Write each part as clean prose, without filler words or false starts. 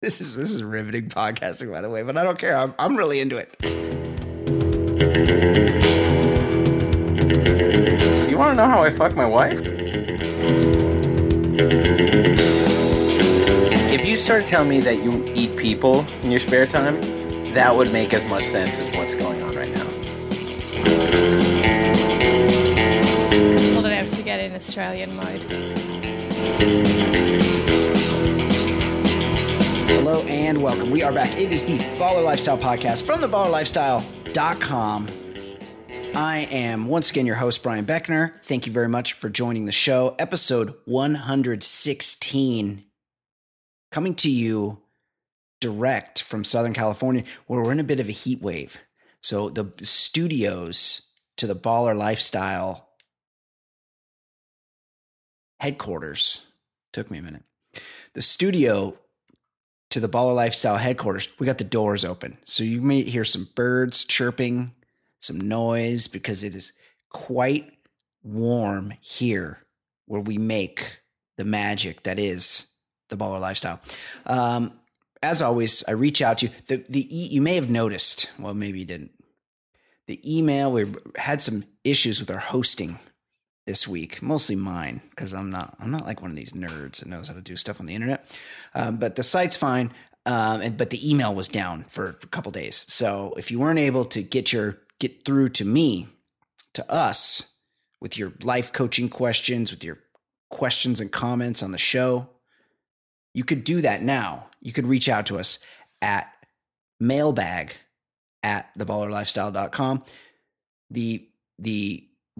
This is riveting podcasting, by the way, but I don't care. I'm really into it. You want to know how I fuck my wife? If you start telling me that you eat people in your spare time, that would make as much sense as what's going on right now. Hold it out to get in Australian mode. Hello and welcome. We are back. It is the Baller Lifestyle Podcast from theballerlifestyle.com. I am once again your host, Brian Beckner. Thank you very much for joining the show. Episode 116, coming to you direct from Southern California, where we're in a bit of a heat wave. So the studios to the Baller Lifestyle headquarters, took me a minute. The studio to the Baller Lifestyle headquarters, we got the doors open. So you may hear some birds chirping, some noise, because it is quite warm here where we make the magic that is the Baller Lifestyle. As always, I reach out to you. You may have noticed, well, maybe you didn't. The email, we had some issues with our hosting this week, mostly mine, because I'm not like one of these nerds that knows how to do stuff on the internet. But the site's fine, but the email was down for a couple days. So if you weren't able to get through to me, to us, with your life coaching questions, with your questions and comments on the show, you could do that now. You could reach out to us at mailbag@theballerlifestyle.com. The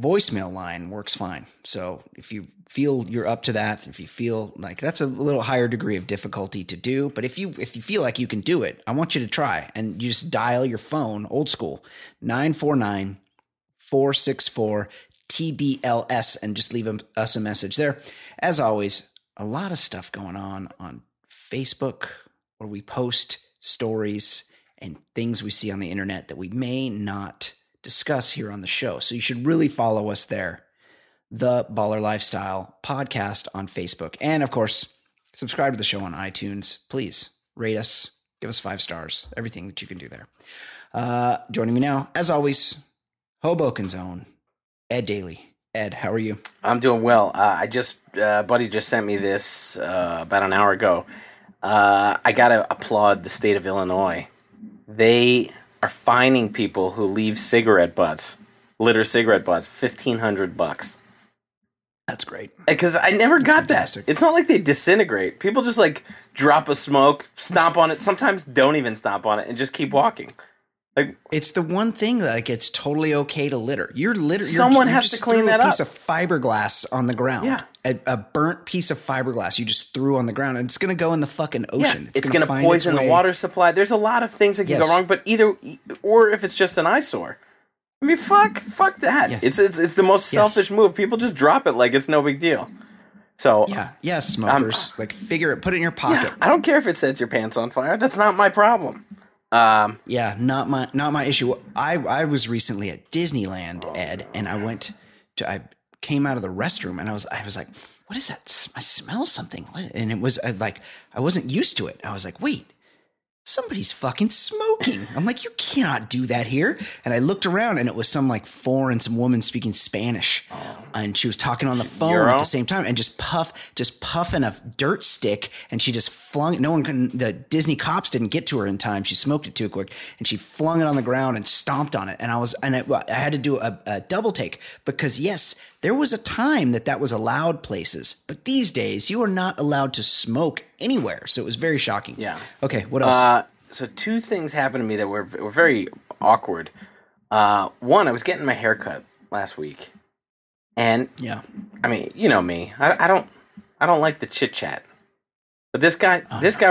voicemail line works fine. So if you feel you're up to that, if you feel like that's a little higher degree of difficulty to do, but if you feel like you can do it, I want you to try, and you just dial your phone, old school, 949-464-TBLS, and just leave us a message there. As always, a lot of stuff going on Facebook, where we post stories and things we see on the internet that we may not discuss here on the show. So you should really follow us there. The Baller Lifestyle Podcast on Facebook. And of course, subscribe to the show on iTunes. Please rate us, give us 5 stars, everything that you can do there. Joining me now, as always, Hoboken's own Ed Daly. Ed, how are you? I'm doing well. Buddy just sent me this about an hour ago. I got to applaud the state of Illinois. They are fining people who leave litter cigarette butts, $1,500. That's great. Because I never got that. It's not like they disintegrate. People just like drop a smoke, stomp on it, sometimes don't even stomp on it, and just keep walking. Like, it's the one thing that like, it's totally okay to litter. You're littering. Someone has to clean that up. You just threw a piece of fiberglass on the ground. Yeah. A burnt piece of fiberglass you just threw on the ground, and it's going to go in the fucking ocean. Yeah, it's going to poison the water supply. There's a lot of things that can go wrong, but either – or if it's just an eyesore. I mean, fuck that. Yes. It's the most selfish move. People just drop it like it's no big deal. So – Yeah, smokers. Figure it. Put it in your pocket. Yeah, I don't care if it sets your pants on fire. That's not my problem. Not my issue. I was recently at Disneyland, Ed, and I came out of the restroom, and I was like, what is that? I smell something. And it was like, I wasn't used to it. I was like, wait, somebody's fucking smoking. I'm like, you cannot do that here. And I looked around, and it was some woman speaking Spanish, and she was talking on the phone at the same time, and just puffing a dirt stick, and she just flung. The Disney cops didn't get to her in time. She smoked it too quick, and she flung it on the ground and stomped on it. And I had to do a double take, because yes, there was a time that was allowed places, but these days you are not allowed to smoke anywhere. So it was very shocking. Yeah. Okay. What else? So two things happened to me that were very awkward. One, I was getting my hair cut last week, and I mean, you know me, I don't like the chit chat, but this guy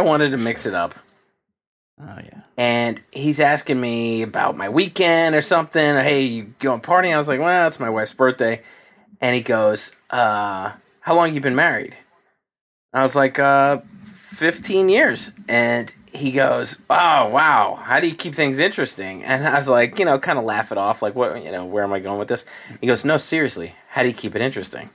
wanted to mix it up. Oh yeah. And he's asking me about my weekend or something. Hey, you going partying? I was like, well, it's my wife's birthday. And he goes, how long you been married? I was like, 15 years. And he goes, oh, wow. How do you keep things interesting? And I was like, kind of laugh it off. Like, what, where am I going with this? He goes, no, seriously. How do you keep it interesting?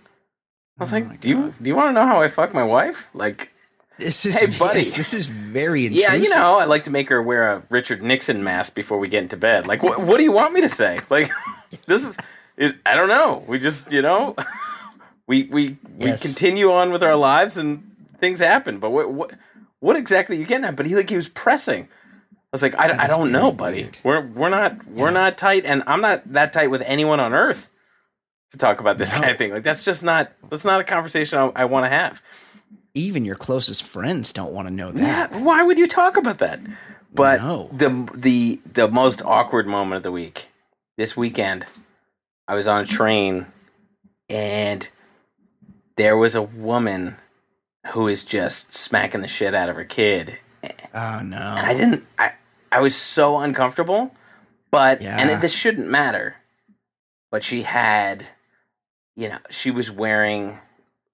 I was like, do you want to know how I fuck my wife? Like, This is, hey, buddy. This is very intrusive. Yeah, you know, I like to make her wear a Richard Nixon mask before we get into bed. Like, what do you want me to say? Like, this is, I don't know. We just, you know, we continue on with our lives and things happen. But what exactly are you getting at? But he was pressing. I was like, I don't know, buddy. We're not tight, and I'm not that tight with anyone on earth to talk about this kind of thing. Like, that's not a conversation I want to have. Even your closest friends don't want to know that. Yeah, why would you talk about that? But the most awkward moment of the week, this weekend, I was on a train, and there was a woman who is just smacking the shit out of her kid. Oh, no. And I was so uncomfortable, but, this shouldn't matter, but she had, you know, she was wearing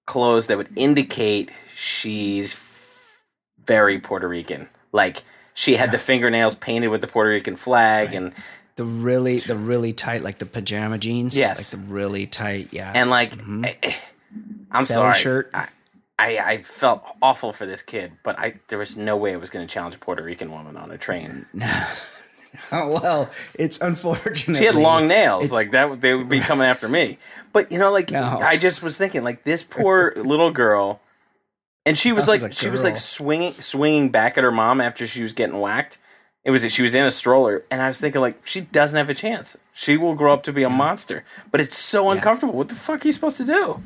clothes that would indicate she's very Puerto Rican. Like, she had the fingernails painted with the Puerto Rican flag and the really tight, like the pajama jeans. Yes. Like the really tight. Yeah. And like, I'm sorry. Shirt. I felt awful for this kid, but there was no way I was going to challenge a Puerto Rican woman on a train. No. Oh, well, it's unfortunate. She had long nails. It's, like, that, they would be coming after me. But, you know, like, no. I just was thinking, like, this poor little girl, and she was swinging back at her mom after she was getting whacked. She was in a stroller, and I was thinking, like, she doesn't have a chance. She will grow up to be a monster. But it's so uncomfortable. What the fuck are you supposed to do?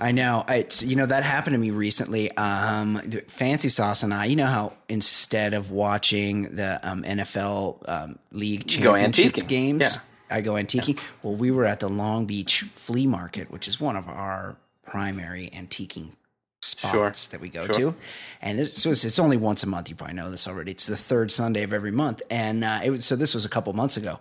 I know. It's, you know, that happened to me recently. Fancy Sauce and I, you know how instead of watching the NFL league championship games, I go antiquing. Yeah. Well, we were at the Long Beach flea market, which is one of our primary antiquing spots that we go to. And it's only once a month. You probably know this already. It's the third Sunday of every month. And this was a couple months ago.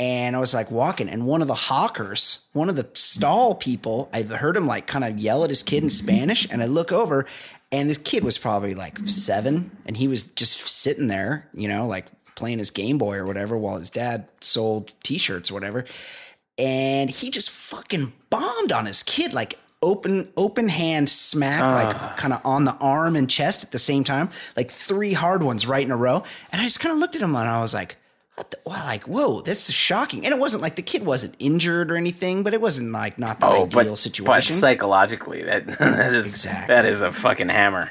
And I was like walking, and one of the hawkers, one of the stall people, I heard him like kind of yell at his kid in Spanish. And I look over, and this kid was probably like 7, and he was just sitting there, you know, like playing his Game Boy or whatever while his dad sold T-shirts or whatever. And he just fucking bombed on his kid, like open hand smack, like kind of on the arm and chest at the same time, like 3 hard ones right in a row. And I just kind of looked at him, and I was like, whoa, that's shocking. And it wasn't like the kid wasn't injured or anything, but it wasn't like not the ideal situation. But psychologically, that is a fucking hammer.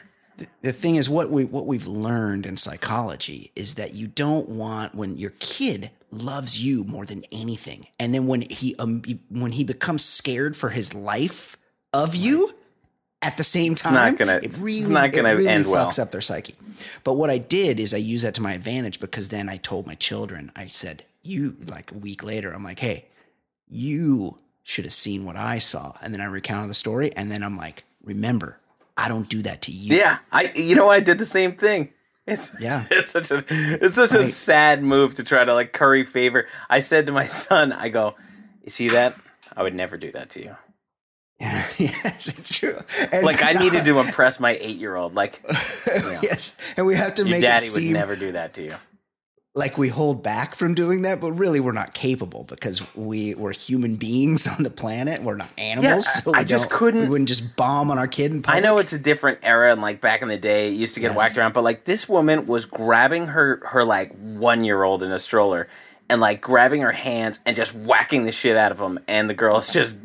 The thing is, what we've learned in psychology is that you don't want, when your kid loves you more than anything, and then when he becomes scared for his life of you at the same time, it really end well. Fucks up their psyche. But what I did is I used that to my advantage, because then I told my children, I said, like a week later, I'm like, hey, you should have seen what I saw. And then I recounted the story. And then I'm like, remember, I don't do that to you. Yeah. I did the same thing. It's such a sad move to try to like curry favor. I said to my son, I go, you see that? I would never do that to you. Yeah, yes, it's true. And like I needed to impress my 8-year-old. Like, you know, and we have to make daddy it seem would never do that to you. Like we hold back from doing that, but really we're not capable, because we're human beings on the planet. We're not animals. Yeah, so we wouldn't just bomb on our kid in public. I know it's a different era, and like back in the day, it used to get whacked around. But like this woman was grabbing her like 1-year-old in a stroller, and like grabbing her hands and just whacking the shit out of him, and the girl's just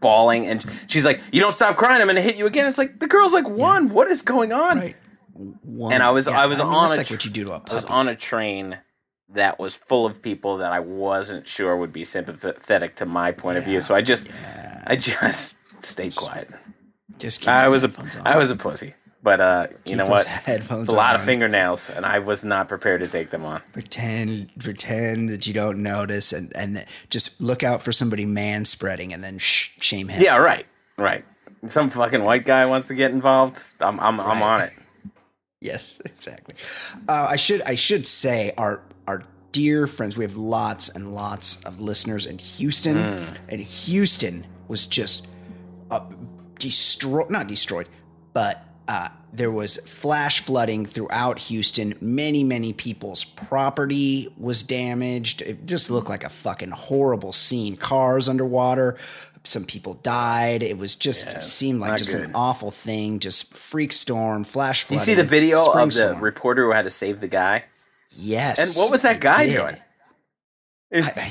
bawling, and she's like, you don't stop crying, I'm gonna hit you again. It's like the girl's like 1, what is going on? Right. 1. And I was on a train that was full of people that I wasn't sure would be sympathetic to my point of view, so I just stayed quiet. Just I was a pussy. But you know what? It's a lot of fingernails, and I was not prepared to take them on. Pretend that you don't notice, and just look out for somebody manspreading, and then shame him. Yeah, right. Some fucking white guy wants to get involved. I'm on it. Yes, exactly. I should say our dear friends. We have lots and lots of listeners in Houston, and Houston was just not destroyed, but There was flash flooding throughout Houston. Many, many people's property was damaged. It just looked like a fucking horrible scene. Cars underwater. Some people died. It was just seemed like just good. An awful thing. Just freak storm, flash flooding. You see the video of the reporter who had to save the guy? Yes. And what was that guy doing?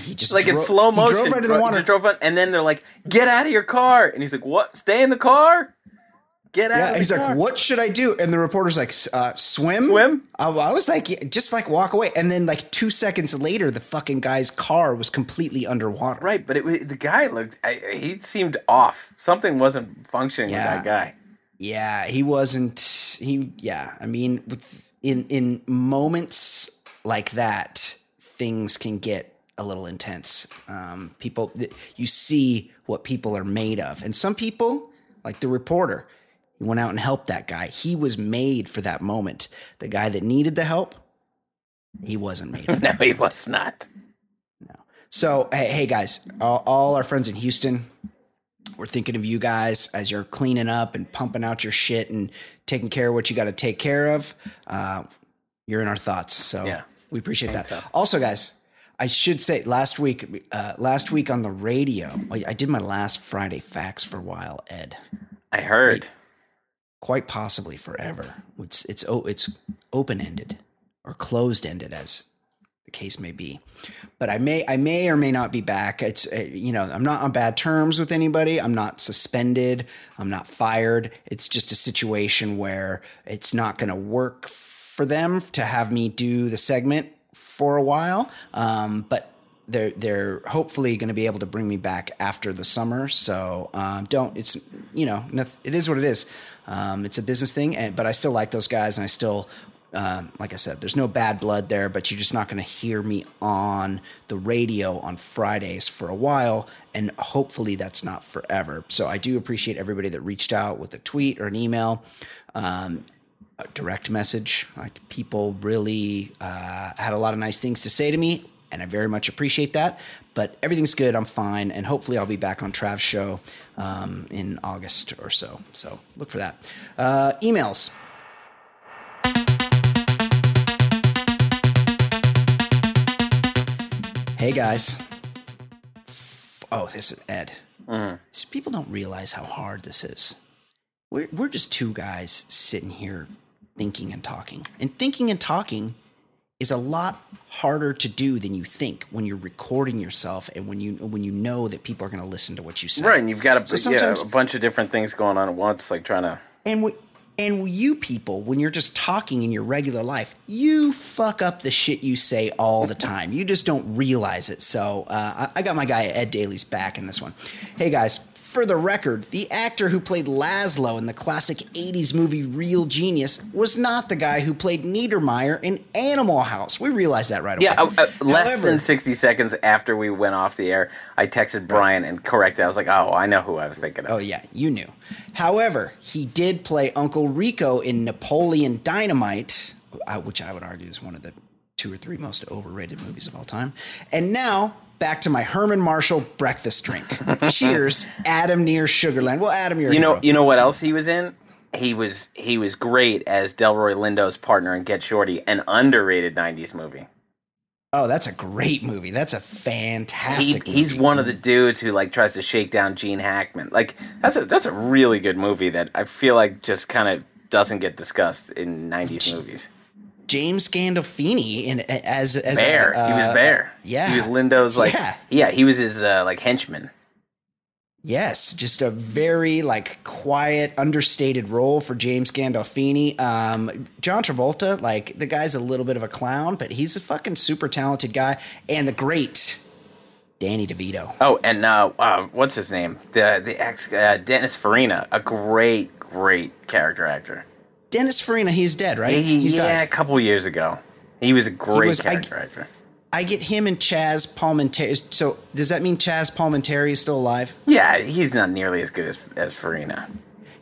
He just like drove, in slow motion. He drove into the water. And then they're like, "Get out of your car!" And he's like, "What? Stay in the car." Get out! Of the car. Like, "What should I do?" And the reporter's like, "Swim." I was like, yeah, "Just like walk away." And then, like 2 seconds later, the fucking guy's car was completely underwater. Right, but the guy looked. He seemed off. Something wasn't functioning with that guy. Yeah, he wasn't. I mean, in moments like that, things can get a little intense. People, you see what people are made of, and some people, like the reporter. Went out and helped that guy. He was made for that moment. The guy that needed the help, he wasn't made for that. No, he was not. No. So, hey guys, all our friends in Houston, we're thinking of you guys as you're cleaning up and pumping out your shit and taking care of what you got to take care of. You're in our thoughts. So we appreciate that. Tough. Also, guys, I should say last week on the radio, I did my last Friday facts for a while, Ed. I heard. Quite possibly forever. It's open-ended or closed-ended as the case may be. But I may or may not be back. It's I'm not on bad terms with anybody. I'm not suspended. I'm not fired. It's just a situation where it's not going to work for them to have me do the segment for a while. But they're hopefully going to be able to bring me back after the summer. So it is what it is. It's a business thing, but I still like those guys, and I still, like I said, there's no bad blood there, but you're just not going to hear me on the radio on Fridays for a while, and hopefully that's not forever. So I do appreciate everybody that reached out with a tweet or an email, a direct message. Like, people really had a lot of nice things to say to me, and I very much appreciate that. But everything's good. I'm fine. And hopefully I'll be back on Trav's show in August or so. So look for that. Emails. Hey, guys. Oh, this is Ed. Mm. See, people don't realize how hard this is. We're just two guys sitting here thinking and talking. And thinking and talking is a lot harder to do than you think when you're recording yourself and when you know that people are going to listen to what you say. Right, and you've got a bunch of different things going on at once, like trying to... And you people, when you're just talking in your regular life, you fuck up the shit you say all the time. You just don't realize it. So I got my guy Ed Daly's back in this one. Hey, guys. For the record, the actor who played Laszlo in the classic 80s movie Real Genius was not the guy who played Niedermeyer in Animal House. We realized that right away. Yeah, less than 60 seconds after we went off the air, I texted Brian and corrected. I was like, oh, I know who I was thinking of. Oh, yeah, you knew. However, he did play Uncle Rico in Napoleon Dynamite, which I would argue is one of the two or three most overrated movies of all time. And now... back to my Herman Marshall breakfast drink. Cheers, Adam Near Sugarland. Well, Adam, you know what else he was in? He was great as Delroy Lindo's partner in Get Shorty, an underrated 90s movie. Oh, that's a great movie. That's a fantastic movie. He's one of the dudes who like tries to shake down Gene Hackman. Like that's a really good movie that I feel like just kind of doesn't get discussed in 90s movies. James Gandolfini as Bear. He was Bear. Yeah. He was Lindo's he was his like henchman. Yes, just a very like quiet, understated role for James Gandolfini. John Travolta, like the guy's a little bit of a clown, but he's a fucking super talented guy. And the great Danny DeVito. Oh, and what's his name? The ex Dennis Farina, a great character actor. Dennis Farina, he's dead, right? He's died. A couple years ago. He was a great character actor. I get him and Chaz Palminteri. So does that mean Chaz Palminteri is still alive? Yeah, he's not nearly as good as Farina.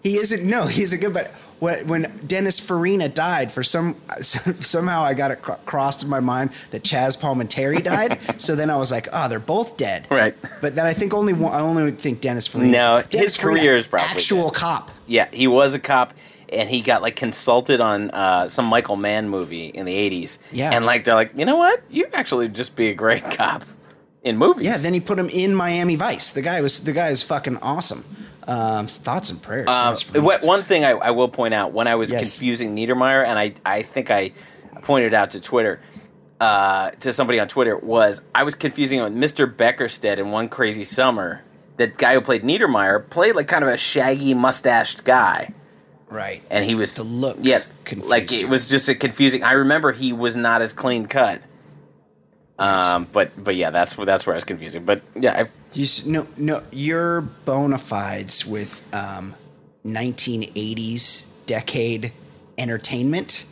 He isn't. No, he's a good. But when Dennis Farina died, somehow I got it crossed in my mind that Chaz Palminteri died. So then I was like, oh, they're both dead, right? But then I think I only think Dennis Farina. No, Dennis Farina, his career is probably actual dead. Cop. Yeah, he was a cop. and he got like consulted on some Michael Mann movie in the 80s. Yeah. And like they're like, you know what? You actually just be a great cop in movies. Yeah. Then he put him in Miami Vice. The guy is fucking awesome. Thoughts and prayers. One thing I will point out when I was confusing Niedermeyer, and I think I pointed out to Twitter. To somebody on Twitter was I was confusing him with Mr. Beckerstedt in One Crazy Summer. That guy who played Niedermeyer played like kind of a shaggy mustached guy, right? And he was the look, yeah, like it was just a confusing. I remember he was not as clean cut. But yeah, that's where I was confusing. But yeah, no, your bona fides with 1980s decade entertainment.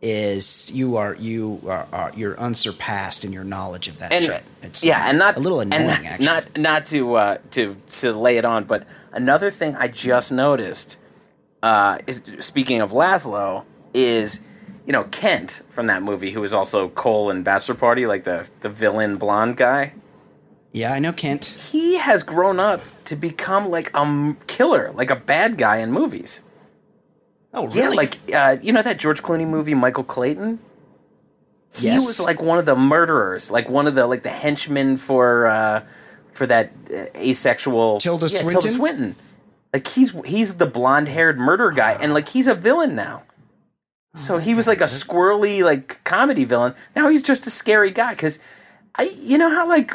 Is you're unsurpassed in your knowledge of that and, shit. It's and not a little annoying. Actually, not to lay it on, but another thing I just noticed. Is, speaking of Laszlo, is Kent from that movie, who was also Cole in Bachelor Party, like the villain blonde guy. Yeah, I know Kent. He has grown up to become like a killer, like a bad guy in movies. Oh, really? Yeah, like, that George Clooney movie, Michael Clayton? He was, like, one of the murderers, like, one of the, like, the henchmen for that asexual... Tilda Swinton. Like, he's the blonde-haired murder guy, and, like, he's a villain now. So he was, like, a squirrely, like, comedy villain. Now he's just a scary guy, because you know how, like,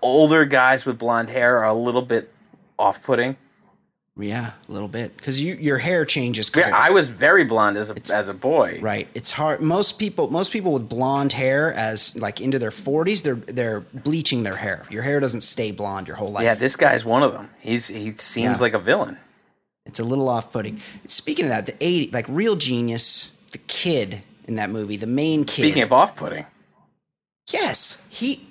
older guys with blonde hair are a little bit off-putting? Yeah, a little bit, because your hair changes color. Yeah, I was very blonde as a boy. Right, it's hard. Most people with blonde hair, as like into their 40s, they're bleaching their hair. Your hair doesn't stay blonde your whole life. Yeah, this guy's one of them. He seems like a villain. It's a little off-putting. Speaking of that, the 80s, like Real Genius, the kid in that movie, the main kid. Speaking of off-putting, yes, he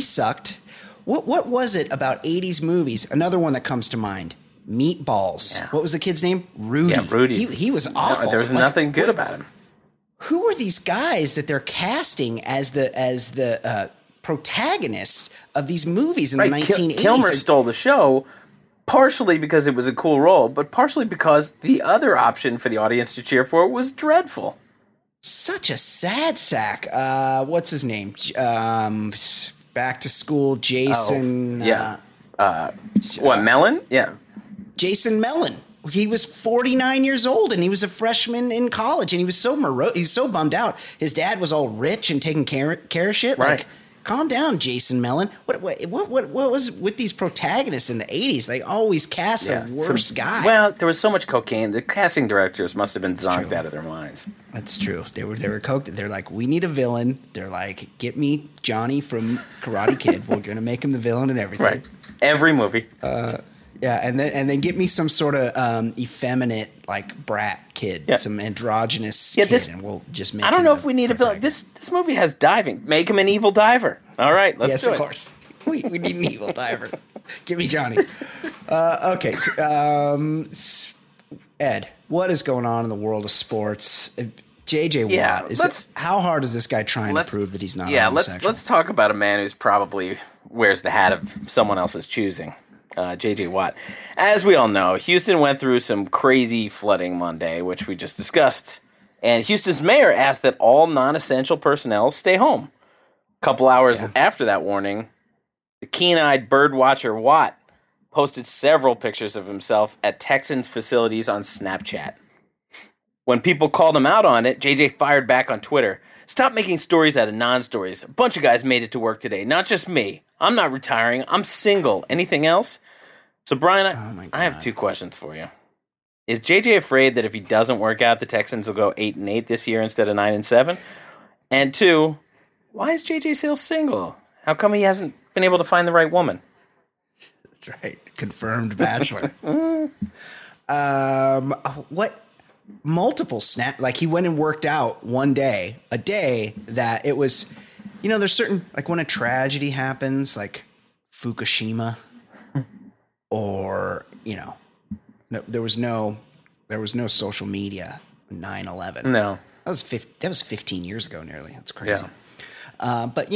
sucked. What was it about 80s movies? Another one that comes to mind. Meatballs. Yeah. What was the kid's name? Rudy. Yeah, Rudy. He was awful. No, there was nothing good about him. Who are these guys that they're casting as the protagonists of these movies in the 1980s? Kilmer stole the show, partially because it was a cool role, but partially because the other option for the audience to cheer for was dreadful. Such a sad sack. What's his name? Back to School, Jason. Mellon? Yeah. Jason Mellon. He was 49 years old, and he was a freshman in college, and he was so morose. He was so bummed out. His dad was all rich and taking care of shit. Right. Like, calm down, Jason Mellon. What was with these protagonists in the 80s? They always cast the worst guy. Well, there was so much cocaine. The casting directors must have been zonked out of their minds. That's true. They were coked. They're like, we need a villain. They're like, get me Johnny from Karate Kid. We're gonna make him the villain and everything. Right. Every movie. Yeah, and then get me some sort of effeminate, like, brat kid, some androgynous kid, and we'll just make him. I don't know if we need a villain. This movie has diving. Make him an evil diver. All right, let's do it. Yes, of course. We need an evil diver. Give me Johnny. Okay. Ed, what is going on in the world of sports? J.J. Watt. Yeah, how hard is this guy trying to prove that he's not homosexual? Yeah, let's talk about a man who's probably wears the hat of someone else's choosing. J.J. Watt. As we all know, Houston went through some crazy flooding Monday, which we just discussed. And Houston's mayor asked that all non-essential personnel stay home. A couple hours after that warning, the keen-eyed bird watcher Watt posted several pictures of himself at Texans facilities on Snapchat. When people called him out on it, J.J. fired back on Twitter. Stop making stories out of non-stories. A bunch of guys made it to work today, not just me. I'm not retiring. I'm single. Anything else? So, Brian, I have two questions for you. Is JJ afraid that if he doesn't work out, the Texans will go 8-8 this year instead of 9-7? And two, why is JJ still single? How come he hasn't been able to find the right woman? That's right. Confirmed bachelor. What? Multiple snap, like he went and worked out one day, a day that it was, there's certain, like when a tragedy happens, like Fukushima or, there was no social media, 9/11. No, that was 15 years ago nearly. That's crazy. Yeah. But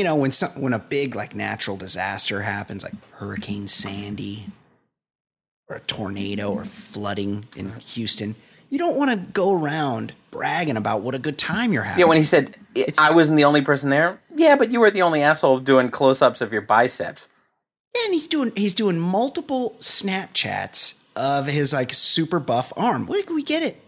when a big like natural disaster happens, like Hurricane Sandy or a tornado or flooding in Houston, You don't want to go around bragging about what a good time you're having. Yeah, when he said, I wasn't the only person there. Yeah, but you were the only asshole doing close-ups of your biceps. And he's doing multiple Snapchats of his, like, super buff arm. Like, we get it.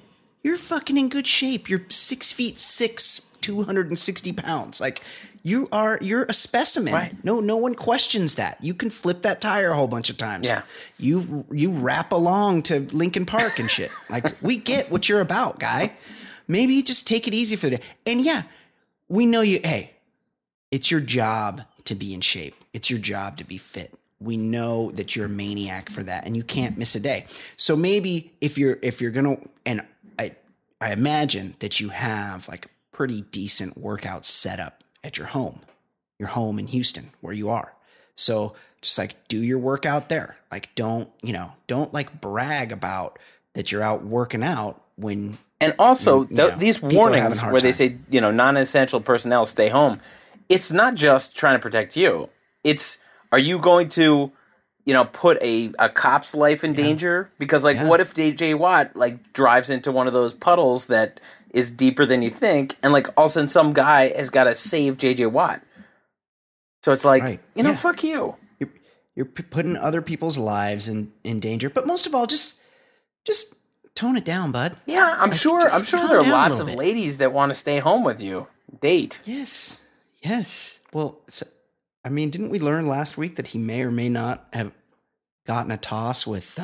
You're fucking in good shape. You're 6'6", 260 pounds. Like, you're a specimen. Right. No one questions that. You can flip that tire a whole bunch of times. Yeah. You rap along to Linkin Park and shit. Like, we get what you're about, guy. Maybe you just take it easy for the day. And yeah, we know you, hey, it's your job to be in shape. It's your job to be fit. We know that you're a maniac for that and you can't miss a day. So maybe if you're going to, and I imagine that you have like pretty decent workout setup at your home in Houston where you are. So just like do your workout there. Like don't like brag about that you're out working out when. And also these warnings where they say, non-essential personnel stay home. It's not just trying to protect you. It's, are you going to, put a cop's life in danger? Because what if J.J. Watt drives into one of those puddles that is deeper than you think, and all of a sudden some guy has got to save J.J. Watt. So it's fuck you. You're putting other people's lives in danger, but most of all, just tone it down, bud. Yeah, I'm sure there are lots of ladies that want to stay home with you, date. Yes. Well, so, didn't we learn last week that he may or may not have gotten a toss with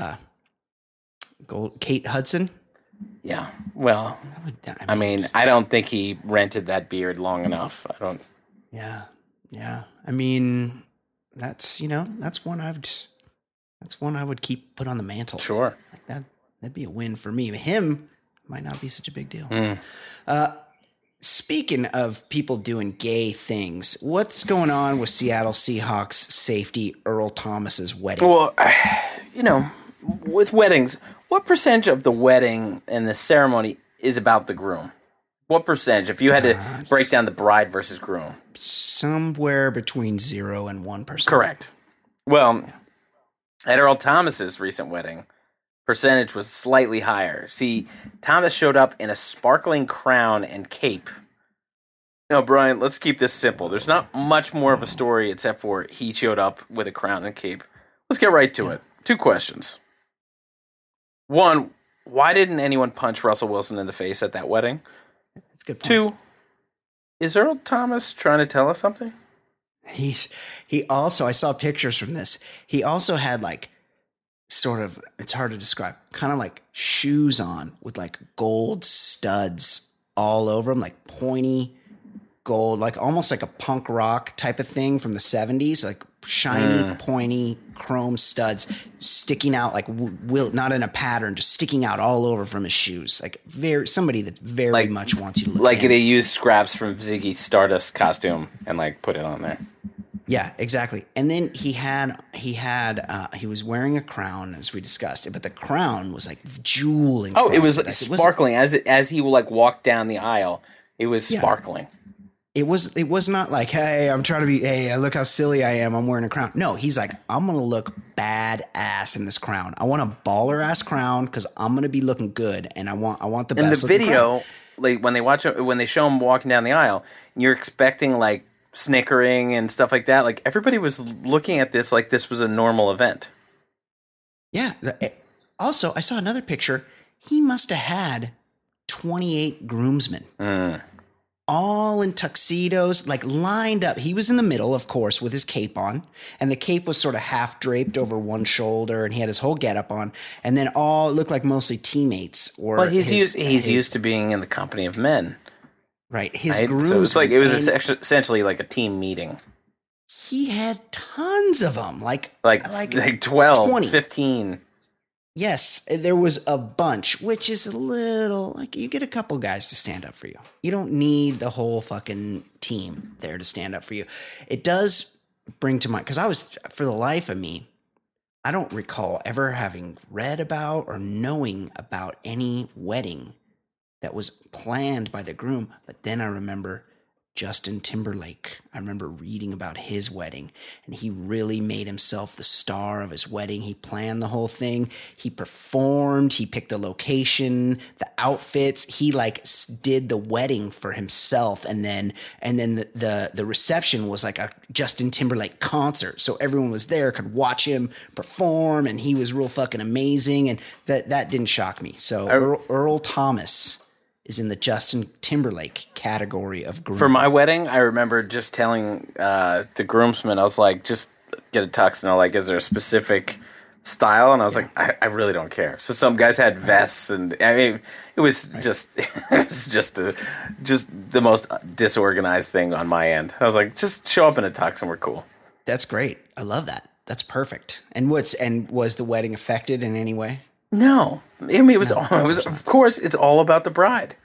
Kate Hudson? Yeah, well, I don't think he rented that beard long enough. I don't. Yeah. That's that's one I would keep put on the mantle. Sure, that'd be a win for me. Him might not be such a big deal. Mm. Speaking of people doing gay things, what's going on with Seattle Seahawks safety Earl Thomas's wedding? Well, with weddings. What percentage of the wedding and the ceremony is about the groom? What percentage? If you had to break down the bride versus groom. Somewhere between 0 and 1%. Correct. Well, at Earl Thomas's recent wedding, percentage was slightly higher. See, Thomas showed up in a sparkling crown and cape. Now, Brian, let's keep this simple. There's not much more of a story except for he showed up with a crown and cape. Let's get right to it. 2 questions. One, why didn't anyone punch Russell Wilson in the face at that wedding? That's a good point. 2, is Earl Thomas trying to tell us something? He also, I saw pictures from this. He also had it's hard to describe, kind of like shoes on with gold studs all over them, like pointy gold, almost like a punk rock type of thing from the 70s, shiny, pointy chrome studs sticking out not in a pattern, just sticking out all over from his shoes. Somebody that much wants you to look in. They use scraps from Ziggy Stardust's costume and put it on there. Yeah, exactly. And then he had he was wearing a crown, as we discussed, but the crown was jeweling. Oh, it was sparkling as he walked down the aisle. It was sparkling. It was not hey, I'm trying to be, hey, look how silly I am. I'm wearing a crown. No, he's I'm going to look badass in this crown. I want a baller-ass crown because I'm going to be looking good, and I want the best. In the video, when they show him walking down the aisle, you're expecting snickering and stuff like that. Everybody was looking at this this was a normal event. Yeah. Also, I saw another picture. He must have had 28 groomsmen. Mm. All in tuxedos, lined up. He was in the middle, of course, with his cape on, and the cape was sort of half draped over one shoulder, and he had his whole getup on, and then all looked like mostly teammates. Or well, he's used to being in the company of men, right? His groom. So it's it was essentially a team meeting. He had tons of them, 12, 20. 15. Yes, there was a bunch, which is a little you get a couple guys to stand up for you. You don't need the whole fucking team there to stand up for you. It does bring to mind, because I was, for the life of me, I don't recall ever having read about or knowing about any wedding that was planned by the groom. But then I remember Justin Timberlake. I remember reading about his wedding, and he really made himself the star of his wedding. He planned the whole thing. He performed. He picked the location, the outfits. He like did the wedding for himself, and then the reception was like a Justin Timberlake concert. So everyone was there, could watch him perform, and he was real fucking amazing. And that didn't shock me. So Earl Thomas is in the Justin Timberlake category of groom. For my wedding, I remember just telling the groomsman, I was like, just get a tux. And I like, is there a specific style? And I was like, I really don't care. So some guys had vests, and I mean, it was just the most disorganized thing on my end. I was like, just show up in a tux and we're cool. That's great. I love that. That's perfect. And was the wedding affected in any way? No, I mean it was. Of course, it's all about the bride.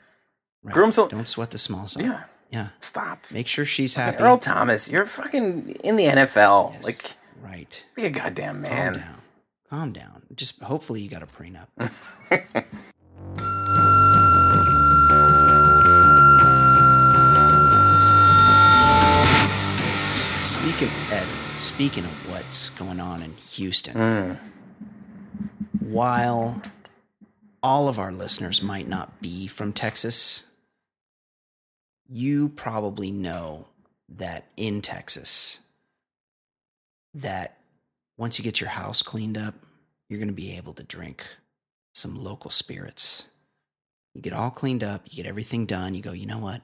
Right. Don't sweat the small stuff. Yeah. Stop. Make sure she's happy. Earl Thomas, you're fucking in the NFL. Yes. Like, right? Be a goddamn man. Calm down. Just hopefully you got a prenup. Speaking of what's going on in Houston. While all of our listeners might not be from Texas, you probably know that in Texas, that once you get your house cleaned up, you're going to be able to drink some local spirits. You get all cleaned up, you get everything done, you go, you know what?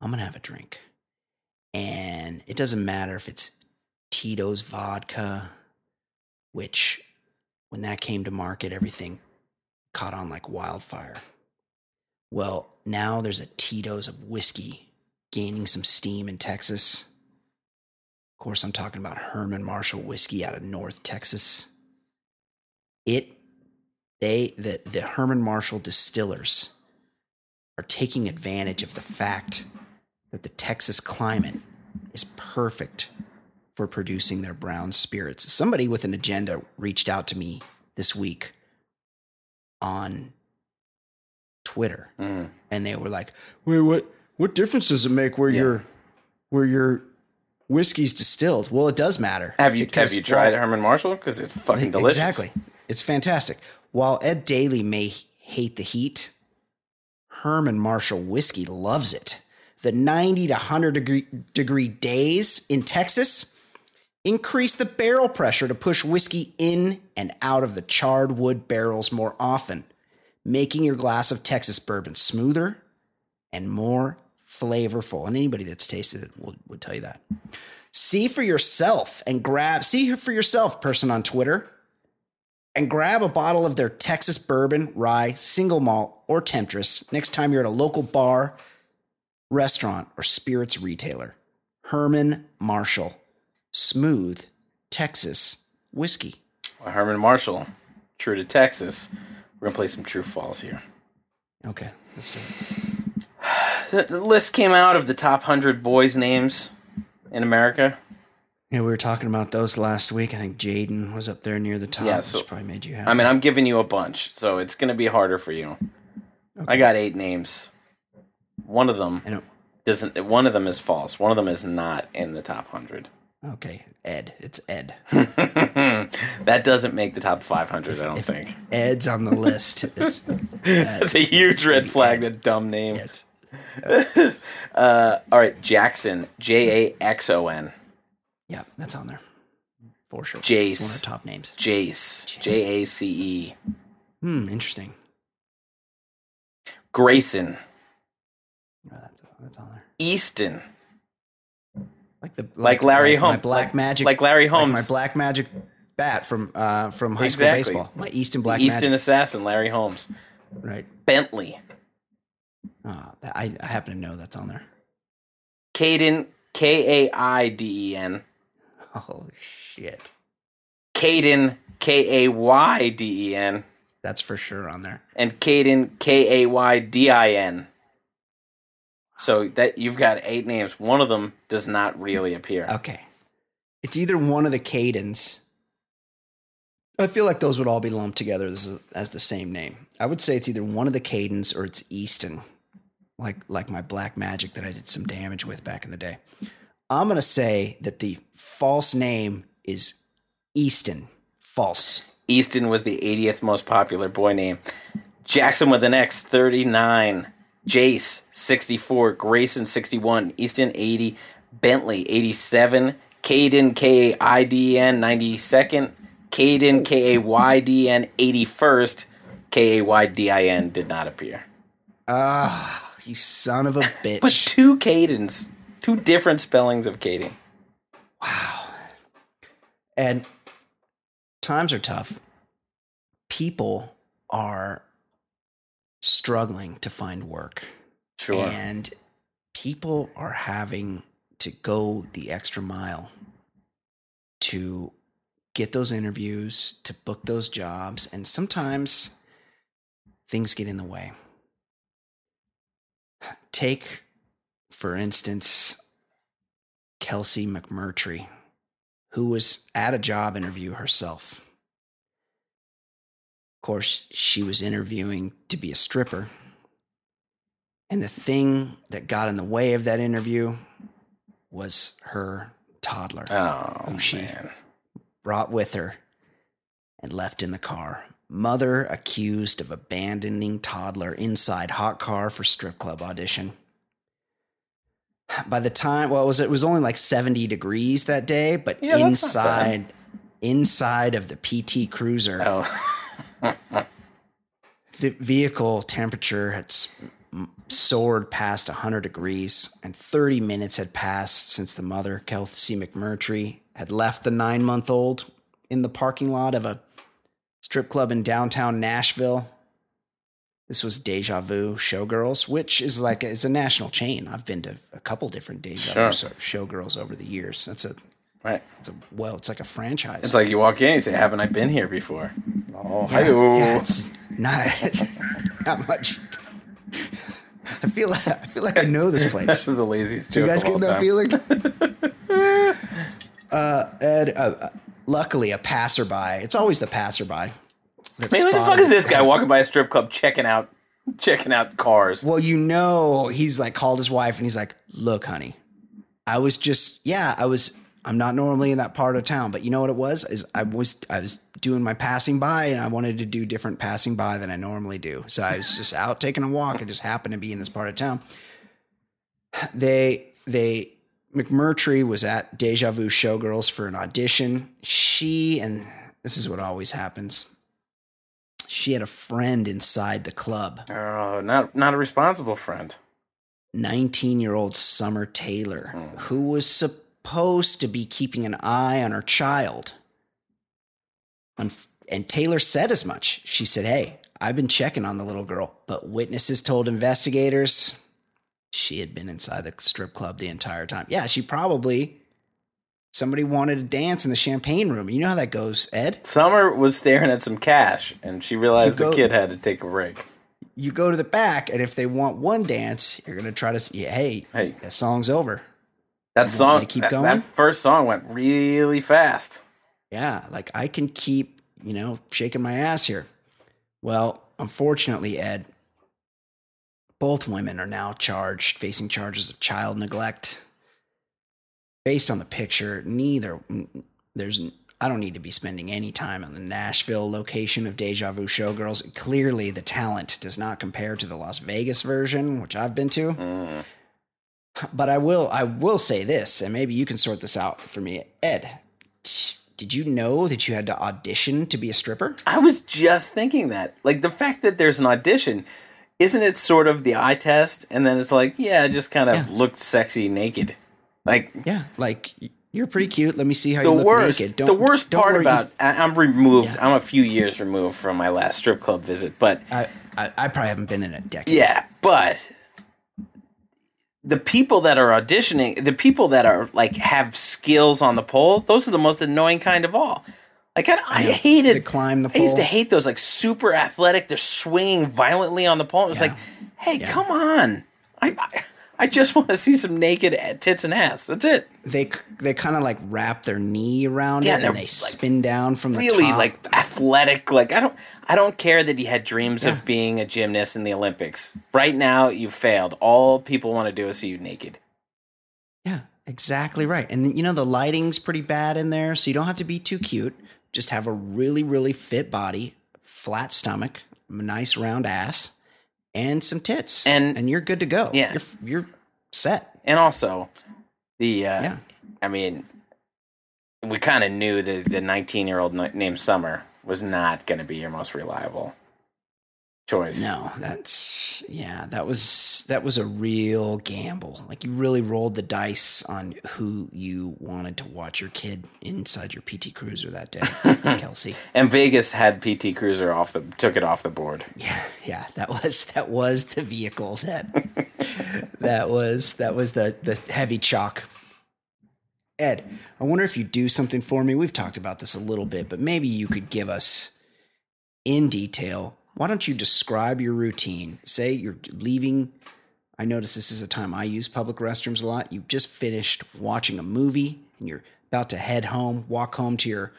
I'm going to have a drink. And it doesn't matter if it's Tito's vodka, which... when that came to market, everything caught on like wildfire. Well, now there's a Tito's of whiskey gaining some steam in Texas. Of course, I'm talking about Herman Marshall whiskey out of North Texas. The Herman Marshall distillers are taking advantage of the fact that the Texas climate is perfect for producing their brown spirits. Somebody with an agenda reached out to me this week on Twitter, and they were like, "Wait, what difference does it make where your whiskey's distilled?" Well, it does matter. Have you tried Herman Marshall? Because it's fucking delicious. Exactly, it's fantastic. While Ed Daly may hate the heat, Herman Marshall whiskey loves it. The 90 to 100 degree days in Texas. Increase the barrel pressure to push whiskey in and out of the charred wood barrels more often, making your glass of Texas bourbon smoother and more flavorful. And anybody that's tasted it would tell you that. See for yourself, person on Twitter, and grab a bottle of their Texas bourbon, rye, single malt, or Temptress next time you're at a local bar, restaurant, or spirits retailer. Herman Marshall. Smooth Texas whiskey. Well, Herman Marshall, true to Texas. We're going to play some true false here. Okay, let's do it. The list came out of the top 100 boys' names in America. Yeah, we were talking about those last week. I think Jaden was up there near the top. Yeah, so, which probably made you happy. I mean, I'm giving you a bunch, so it's going to be harder for you. Okay. I got 8 names. One of them is false. One of them is not in the top 100. Okay, Ed. It's Ed. That doesn't make the top 500, I don't think. Ed's on the list. That's a huge red flag, that dumb name. Yes. Okay. All right, Jackson. Jaxon. Yeah, that's on there. For sure. Jace. One of the top names. Jace. Jace. Interesting. Grayson. Oh, that's on there. Easton. Like Larry Holmes, my black magic, like Larry Holmes, like my black magic bat from high school baseball. My Easton black magic. Easton assassin, Larry Holmes, right? Bentley. Oh, I happen to know that's on there. Kaiden, Kaiden. Oh shit. Kaiden, Kayden. That's for sure on there. And Kaiden, Kaydin. So that you've got 8 names. One of them does not really appear. Okay. It's either one of the Cadens. I feel like those would all be lumped together as the same name. I would say it's either one of the Cadens or it's Easton. like my black magic that I did some damage with back in the day. I'm going to say that the false name is Easton. False. Easton was the 80th most popular boy name. Jackson with an X, 39. Jace, 64. Grayson, 61. Easton, 80. Bentley, 87. Caden, K-A-I-D-N, 92nd. Caden, K-A-Y-D-N, 81st. K-A-Y-D-I-N did not appear. Ah, you son of a bitch. But two Cadens. Two different spellings of Caden. Wow. And times are tough. People are struggling to find work. Sure. And people are having to go the extra mile to get those interviews, to book those jobs. And sometimes things get in the way. Take, for instance, Kelsey McMurtry, who was at a job interview herself. Of course, she was interviewing to be a stripper. And the thing that got in the way of that interview was her toddler. Oh, who she brought with her and left in the car. Mother accused of abandoning toddler inside hot car for strip club audition. By the time, well, it was only like 70 degrees that day, but yeah, inside of the PT Cruiser, the vehicle temperature had soared past 100 degrees, and 30 minutes had passed since the mother, Kelsey McMurtry, had left the 9-month-old in the parking lot of a strip club in downtown Nashville. This was Deja Vu Showgirls, which is like, it's a national chain. I've been to a couple different Deja Vu Showgirls over the years. That's a, right. It's like a franchise. It's like you walk in and you say, haven't I been here before? Oh, yeah, it's not much. I feel like I know this place. This is the laziest joke. You guys get that feeling? Ed, luckily a passerby. It's always the passerby. Man, who the fuck is this guy walking by a strip club checking out cars? Well, you know, he's like called his wife and he's like, look, honey, I'm not normally in that part of town, but you know what it was? I was doing my passing by and I wanted to do different passing by than I normally do. So I was just out taking a walk and just happened to be in this part of town. McMurtry was at Deja Vu Showgirls for an audition. And this is what always happens. She had a friend inside the club. Oh, not a responsible friend. 19-year-old Summer Taylor, who was supposed to be keeping an eye on her child. And Taylor said as much. She said, hey, I've been checking on the little girl. But witnesses told investigators she had been inside the strip club the entire time. Yeah, somebody wanted to dance in the champagne room. You know how that goes, Ed? Summer was staring at some cash, and she realized the kid had to take a break. You go to the back, and if they want one dance, you're going to try to, hey, that song's over. That first song went really fast. Yeah, like I can keep, shaking my ass here. Well, unfortunately, Ed, both women are now facing charges of child neglect. Based on the picture, I don't need to be spending any time on the Nashville location of Deja Vu Showgirls. Clearly, the talent does not compare to the Las Vegas version, which I've been to. But I will say this, and maybe you can sort this out for me. Ed, did you know that you had to audition to be a stripper? I was just thinking that. Like, the fact that there's an audition, isn't it sort of the eye test? And then it's like, yeah, just kind of looked sexy naked. Like, yeah, like you're pretty cute. Let me see how you look naked. I'm removed. Yeah. I'm a few years removed from my last strip club visit, but I probably haven't been in a decade. Yeah, but the people that are auditioning, the people that are like have skills on the pole, those are the most annoying kind of all. Like I hated to climb the pole. I used to hate those like super athletic. They're swinging violently on the pole. It was like, hey, come on! I I just want to see some naked tits and ass. That's it. They kind of like wrap their knee around it, and they like spin down from the top. Really like athletic. Like I don't care that you had dreams of being a gymnast in the Olympics. Right now you failed. All people want to do is see you naked. Yeah, exactly right. And you know the lighting's pretty bad in there, so you don't have to be too cute. Just have a really, really fit body, flat stomach, nice round ass. And some tits, and you're good to go. Yeah, you're set. And also, I mean, we kind of knew that the 19-year-old named Summer was not going to be your most reliable choice. No, that was a real gamble. Like you really rolled the dice on who you wanted to watch your kid inside your PT Cruiser that day, Kelsey. And Vegas had PT Cruiser took it off the board. Yeah, that was the vehicle that was the heavy chalk. Ed, I wonder if you do something for me. We've talked about this a little bit, but maybe you could give us in detail. Why don't you describe your routine? Say you're leaving. I notice this is a time I use public restrooms a lot. You've just finished watching a movie and you're about to head home, walk home to your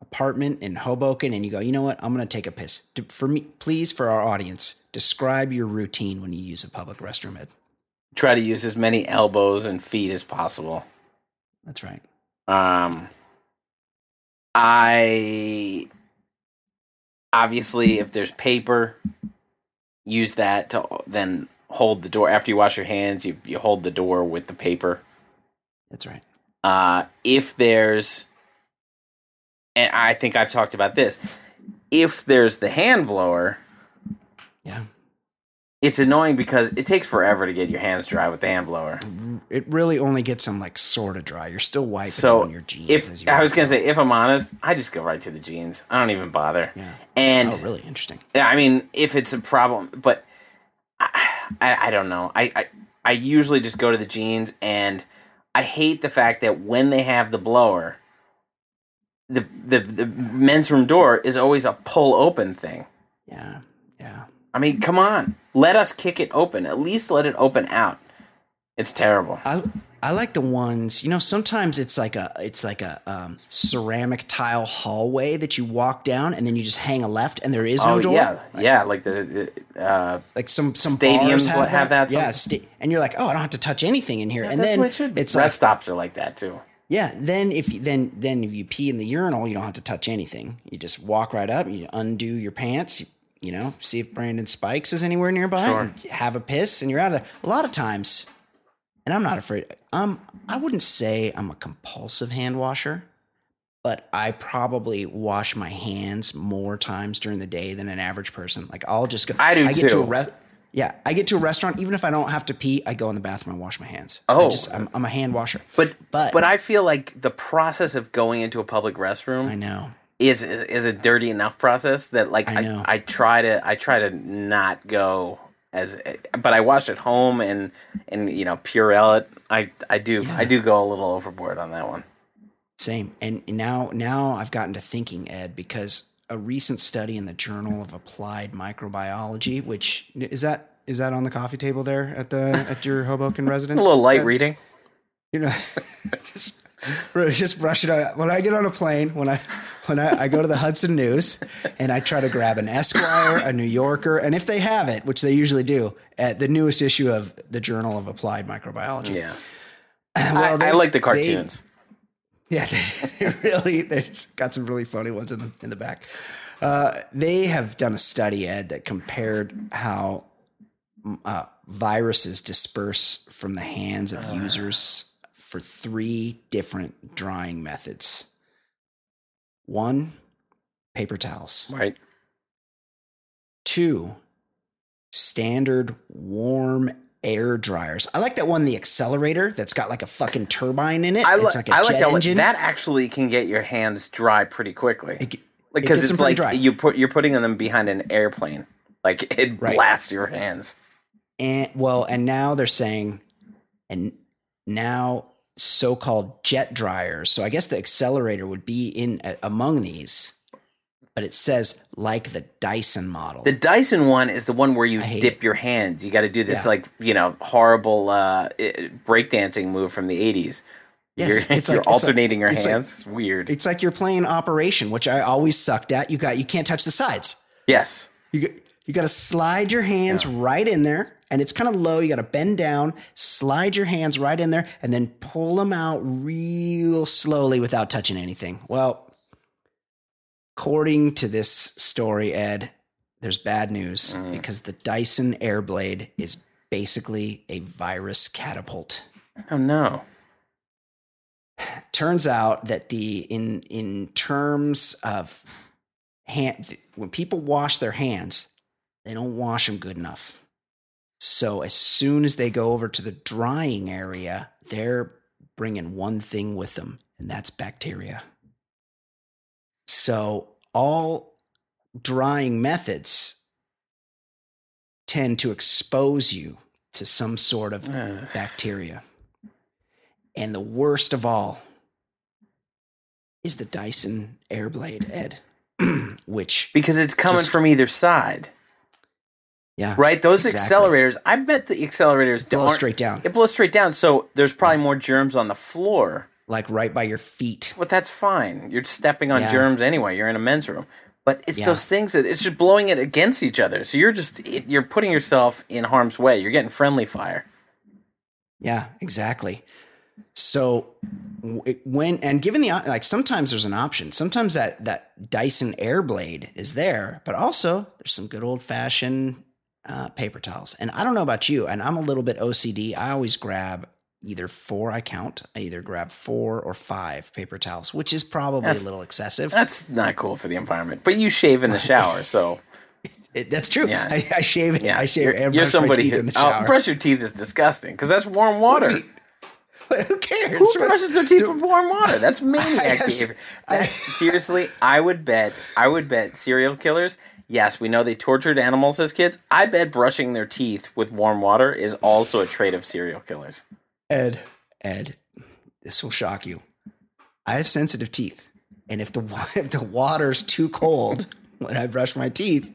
apartment in Hoboken, and you go, you know what? I'm going to take a piss. For me, please, for our audience, describe your routine when you use a public restroom, Ed. Try to use as many elbows and feet as possible. That's right. Obviously, if there's paper, use that to then hold the door. After you wash your hands, you hold the door with the paper. That's right. If there's, and I think I've talked about this, if there's the hand blower, it's annoying because it takes forever to get your hands dry with the hand blower. It really only gets them like sort of dry. You're still wiping on your jeans. If I'm honest, I just go right to the jeans. I don't even bother. Yeah. And really interesting. Yeah, I mean, if it's a problem, but I don't know. I usually just go to the jeans, and I hate the fact that when they have the blower, the men's room door is always a pull open thing. Yeah. I mean, come on. Let us kick it open. At least let it open out. It's terrible. I like the ones, you know, sometimes it's like a ceramic tile hallway that you walk down and then you just hang a left and there is no door. Like some stadiums have that. And you're like, oh, I don't have to touch anything in here. Yeah, and that's then what it should be. It's rest stops are like that too. Yeah, then if you pee in the urinal, you don't have to touch anything. You just walk right up, you undo your pants, you know, see if Brandon Spikes is anywhere nearby. Sure. Have a piss, and you're out of there. A lot of times, and I'm not afraid. I wouldn't say I'm a compulsive hand washer, but I probably wash my hands more times during the day than an average person. Like I'll just go. I do I get too. I get to a restaurant, even if I don't have to pee, I go in the bathroom and wash my hands. Oh, I'm a hand washer. But I feel like the process of going into a public restroom. I know. Is a dirty enough process that like I try to not go as, but I wash at home and you know Purell it. I do go a little overboard on that one. Same. And now I've gotten to thinking, Ed, because a recent study in the Journal of Applied Microbiology, which is that on the coffee table there at your Hoboken residence? A little light reading, you know. Just brush it out. When I get on a plane, when I go to the Hudson News and I try to grab an Esquire, a New Yorker, and if they have it, which they usually do, at the newest issue of the Journal of Applied Microbiology. Yeah. Well, I like the cartoons. They've got some really funny ones in the back. They have done a study, Ed, that compared how viruses disperse from the hands of users for three different drying methods. One, paper towels. Right. Two, standard warm air dryers. I like that one, the accelerator, that's got like a fucking turbine in it. I like a jet engine. That actually can get your hands dry pretty quickly. Because it's like you're putting them behind an airplane. Like it blasts your hands. And now they're saying, and now so-called jet dryers. So I guess the accelerator would be among these. but it says like the Dyson model. The Dyson one is the one where you dip your hands. You got to do this like, you know, horrible breakdancing move from the 80s. Yes, you're alternating your hands. It's weird. It's like you're playing Operation, which I always sucked at. You can't touch the sides. Yes. You got to slide your hands right in there, and it's kind of low. You got to bend down, slide your hands right in there, and then pull them out real slowly without touching anything. Well, according to this story, Ed, there's bad news because the Dyson Airblade is basically a virus catapult. Oh, no. Turns out that in terms of hand, when people wash their hands, they don't wash them good enough. So as soon as they go over to the drying area, they're bringing one thing with them, and that's bacteria. So all drying methods tend to expose you to some sort of bacteria. And the worst of all is the Dyson Airblade, Ed, which... Because it's coming from either side. Yeah. Right? Those accelerators, I bet the accelerators... It blows straight down. It blows straight down, so there's probably more germs on the floor. Like right by your feet. But that's fine. You're stepping on germs anyway. You're in a men's room. But it's those things that... It's just blowing it against each other. So you're putting yourself in harm's way. You're getting friendly fire. Yeah, exactly. So given the, like, sometimes there's an option, sometimes that Dyson Airblade is there, but also there's some good old fashioned paper towels. And I don't know about you, and I'm a little bit OCD. I always grab either grab 4 or 5 paper towels, which is probably a little excessive. That's not cool for the environment, but you shave in the shower. So that's true. Yeah. I shave it. Yeah. I shave teeth in the shower. Brush your teeth is disgusting because that's warm water. But who cares? Who brushes their teeth with warm water? That's maniac behavior. Seriously, I would bet serial killers, yes, we know they tortured animals as kids. I bet brushing their teeth with warm water is also a trait of serial killers. Ed, this will shock you. I have sensitive teeth. And if the water's too cold when I brush my teeth,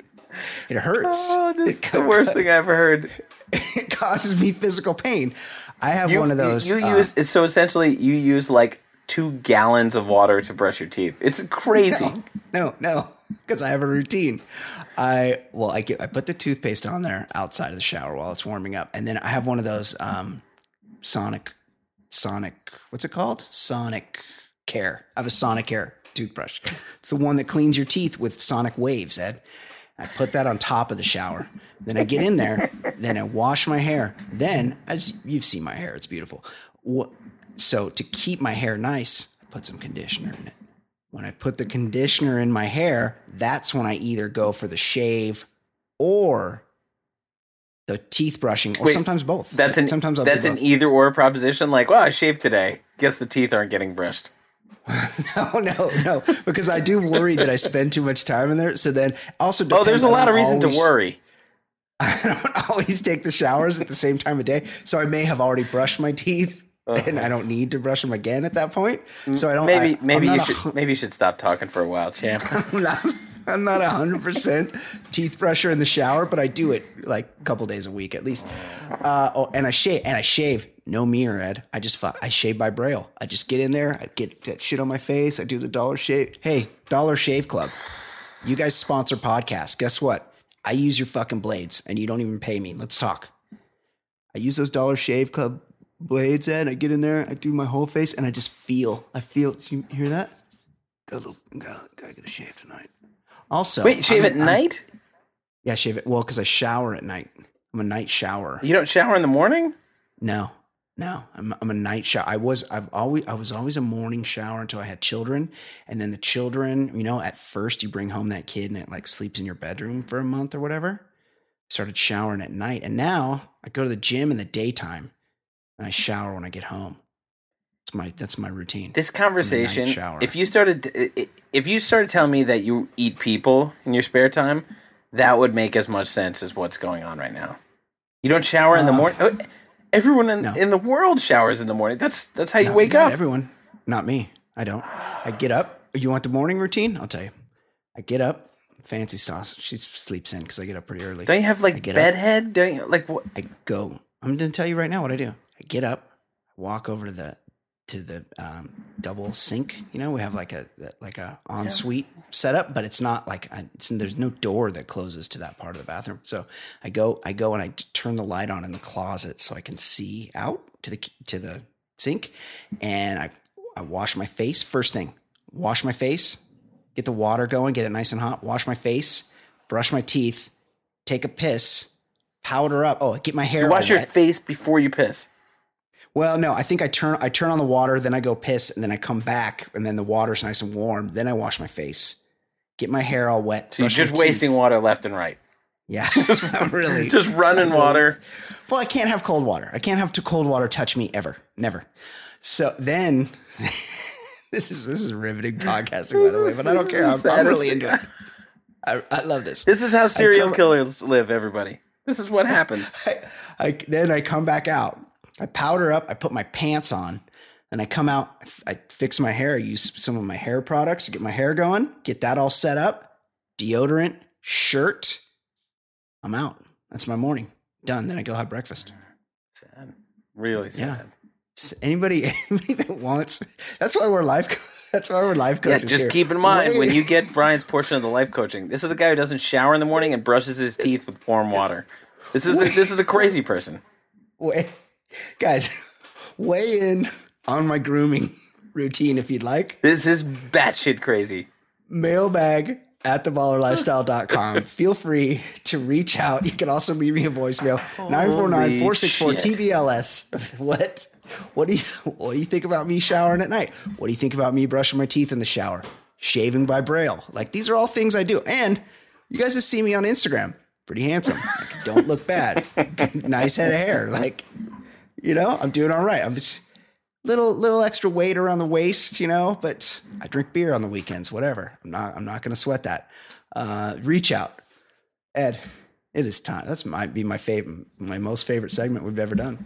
it hurts. Oh, this is the worst thing I ever heard. It causes me physical pain. I have one of those. You use like 2 gallons of water to brush your teeth. It's crazy. No, because I have a routine. I put the toothpaste on there outside of the shower while it's warming up, and then I have one of those Sonic. What's it called? Sonic Care. I have a Sonic Care toothbrush. It's the one that cleans your teeth with sonic waves, Ed. I put that on top of the shower. Then I get in there. Then I wash my hair. Then, as you've seen my hair, it's beautiful. So to keep my hair nice, I put some conditioner in it. When I put the conditioner in my hair, that's when I either go for the shave or the teeth brushing, or sometimes both. That's an either or proposition. Like, well, I shaved today. Guess the teeth aren't getting brushed. No, because I do worry that I spend too much time in there. So then also, there's a lot of reason to worry. I don't always take the showers at the same time of day. So I may have already brushed my teeth and I don't need to brush them again at that point. So I don't, maybe you should stop talking for a while, champ. I'm not 100% teeth brusher in the shower, but I do it like a couple days a week at least. And I shave. No mirror, Ed. I shave by braille. I just get in there. I get that shit on my face. I do the Dollar Shave. Hey, Dollar Shave Club. You guys sponsor podcasts. Guess what? I use your fucking blades and you don't even pay me. Let's talk. I use those Dollar Shave Club blades, Ed. I get in there. I do my whole face and I just feel. You hear that? Gotta get a shave tonight. Also. Wait, shave at night? Yeah, shave it. Well, because I shower at night. I'm a night shower. You don't shower in the morning? No, I'm a night shower. I was always a morning shower until I had children. And then the children, you know, at first you bring home that kid and it like sleeps in your bedroom for a month or whatever. Started showering at night. And now I go to the gym in the daytime and I shower when I get home. That's my routine. This conversation, if you started telling me that you eat people in your spare time, that would make as much sense as what's going on right now. You don't shower in the morning. Everyone in the world showers in the morning. That's how you wake up. Everyone, not me. I don't. I get up. You want the morning routine? I'll tell you. I get up. Fancy Sauce. She sleeps in because I get up pretty early. Don't you have like bedhead? Don't you like what? I go. I'm going to tell you right now what I do. I get up, walk over to the double sink. You know, we have like a ensuite setup, but it's not like there's no door that closes to that part of the bathroom. So I go and I turn the light on in the closet so I can see out to the sink, and I wash my face first thing. Wash my face. Get the water going, get it nice and hot, wash my face, brush my teeth, take a piss, powder up. Oh, get my hair wet. You wash your face before you piss? Well, no, I think I turn on the water, then I go piss, and then I come back, and then the water's nice and warm. Then I wash my face, get my hair all wet. So you're just wasting water left and right. Yeah, just running water. Well, I can't have cold water. I can't have cold water touch me ever, never. So then... This is riveting podcasting, by the way, but I don't care. I'm really into it. I love this. This is how serial killers live, everybody. This is what happens. Then I come back out. I powder up. I put my pants on. Then I come out. I fix my hair. I use some of my hair products to get my hair going. Get that all set up. Deodorant. Shirt. I'm out. That's my morning. Done. Then I go have breakfast. Sad. Really sad. Yeah. Anybody that wants, that's why we're life coaches. Yeah, just here. Keep in mind when you get Brian's portion of the life coaching, this is a guy who doesn't shower in the morning and brushes his teeth with warm water. This is a crazy person. Wait, guys, weigh in on my grooming routine if you'd like. This is batshit crazy. Mailbag at theballerlifestyle.com. Feel free to reach out. You can also leave me a voicemail. 949-464-TBLS. What do you think about me showering at night? What do you think about me brushing my teeth in the shower? Shaving by Braille. Like, these are all things I do. And you guys just see me on Instagram. Pretty handsome. Like, don't look bad. Nice head of hair. Like, you know, I'm doing all right. I'm just little extra weight around the waist, you know, but I drink beer on the weekends, whatever. I'm not going to sweat that. Reach out. Ed, it is time. That might be my most favorite segment we've ever done.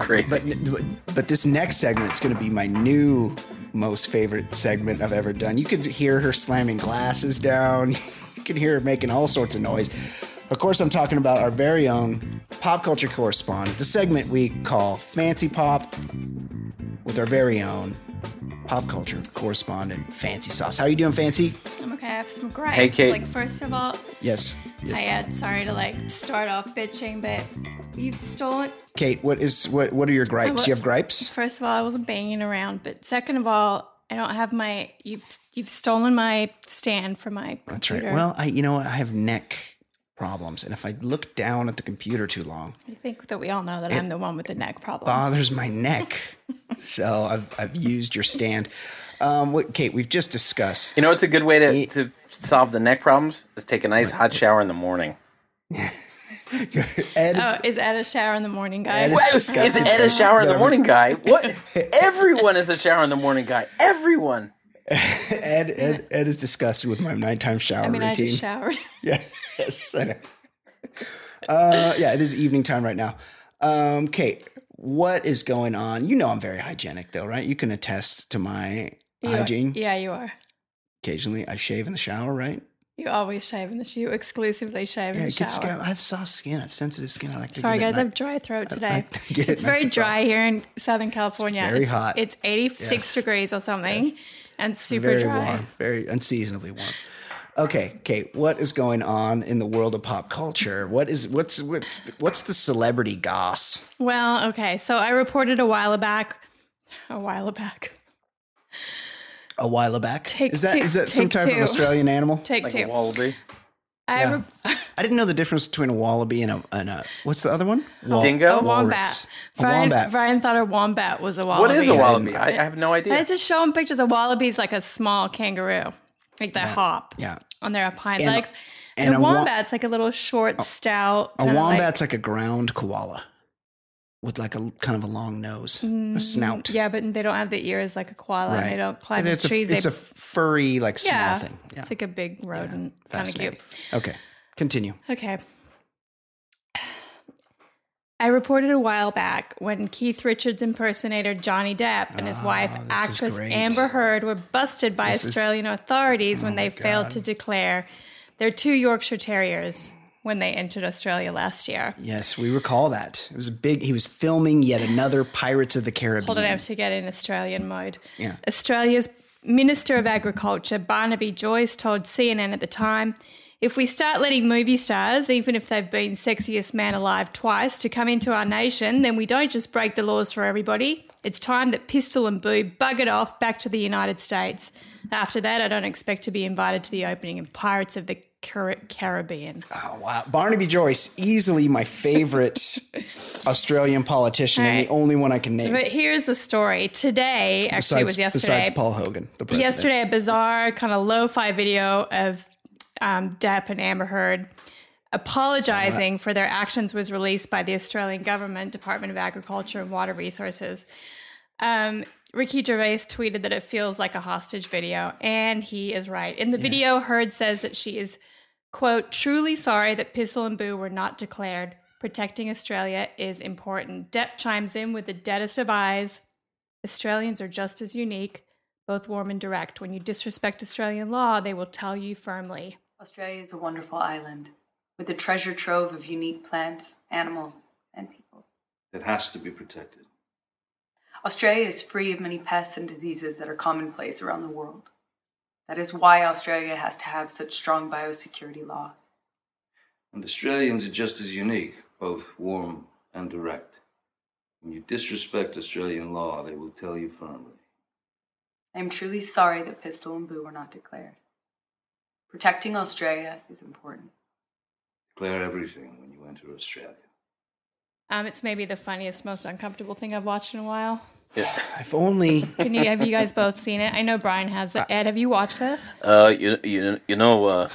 Crazy. But this next segment is going to be my new most favorite segment I've ever done. You could hear her slamming glasses down. You can hear her making all sorts of noise. Of course, I'm talking about our very own pop culture correspondent, the segment we call Fancy Pop, with our very own pop culture correspondent, Fancy Sauce. How are you doing, Fancy? I'm okay. I have some gripes. Hey, Kate. Like, first of all, yes. Sorry to start off bitching, but you've stolen. Kate, what are your gripes? You have gripes? First of all, I wasn't banging around, but second of all, I don't have my. You've stolen my stand for my computer. That's right. Well, I have neck problems, and if I look down at the computer too long, I think that we all know that I'm the one with the neck problem. Bothers my neck, so I've used your stand. Kate, we've just discussed. You know, it's a good way to solve the neck problems is take a nice hot shower in the morning. Is Ed a shower in the morning guy? Is Ed a shower in the morning guy? What? Everyone is a shower in the morning guy. Everyone. Ed is disgusted with my nighttime shower routine. I just showered. Yeah. Yes, I know. It is evening time right now. Kate, what is going on? You know I'm very hygienic, though, right? You can attest to my hygiene. Yeah, you are. Occasionally, I shave in the shower, right? You always shave in the shower. You exclusively shave in the shower. I have soft skin. I have sensitive skin. I like to. Sorry, guys, I have dry throat today. It's very dry here in Southern California. It's very hot. It's 86 degrees or something, and super very dry. Warm, very unseasonably warm. Okay, Kate, what is going on in the world of pop culture? What's the celebrity goss? Well, okay, so I reported a while back. Is that some type of Australian animal? Take two. A wallaby. I didn't know the difference between a wallaby and a what's the other one? Dingo? A wombat. Brian thought a wombat was a wallaby. What is a wallaby? I have no idea. I had to show him pictures. A wallaby is like a small kangaroo. Like they hop on their hind legs. And a wombat's like a little short, stout. A wombat's like a ground koala with like a kind of a long nose, a snout. Yeah, but they don't have the ears like a koala. Right. They don't climb the trees. It's a furry, like small thing. Yeah. It's like a big rodent. Kind of cute. Okay, continue. Okay. I reported a while back when Keith Richards impersonator Johnny Depp and his wife, actress Amber Heard, were busted by Australian authorities when they failed to declare their two Yorkshire Terriers when they entered Australia last year. Yes, we recall that. It was a big, he was filming yet another Pirates of the Caribbean. Hold on, I have to get in Australian mode. Yeah. Australia's Minister of Agriculture, Barnaby Joyce, told CNN at the time, "If we start letting movie stars, even if they've been sexiest man alive twice, to come into our nation, then we don't just break the laws for everybody. It's time that Pistol and Boo buggered off back to the United States. After that, I don't expect to be invited to the opening of Pirates of the Caribbean." Oh, wow. Barnaby Joyce, easily my favorite Australian politician, right, and the only one I can name. But here's the story. Today, actually it was yesterday. Besides Paul Hogan, the president. Yesterday, a bizarre kind of lo-fi video of Depp and Amber Heard apologizing for their actions was released by the Australian government, Department of Agriculture and Water Resources. Ricky Gervais tweeted that it feels like a hostage video, and he is right. In the video, Heard says that she is, quote, "truly sorry that Pistol and Boo were not declared. Protecting Australia is important." Depp chimes in with the deadest of eyes. "Australians are just as unique, both warm and direct. When you disrespect Australian law, they will tell you firmly." Australia is a wonderful island with a treasure trove of unique plants, animals, and people. It has to be protected. Australia is free of many pests and diseases that are commonplace around the world. That is why Australia has to have such strong biosecurity laws. And Australians are just as unique, both warm and direct. When you disrespect Australian law, they will tell you firmly. I am truly sorry that Pistol and Boo were not declared. Protecting Australia is important. Declare everything when you enter Australia. It's maybe the funniest, most uncomfortable thing I've watched in a while. Yeah, if only. Have you guys both seen it? I know Brian has it. Ed, have you watched this? You know.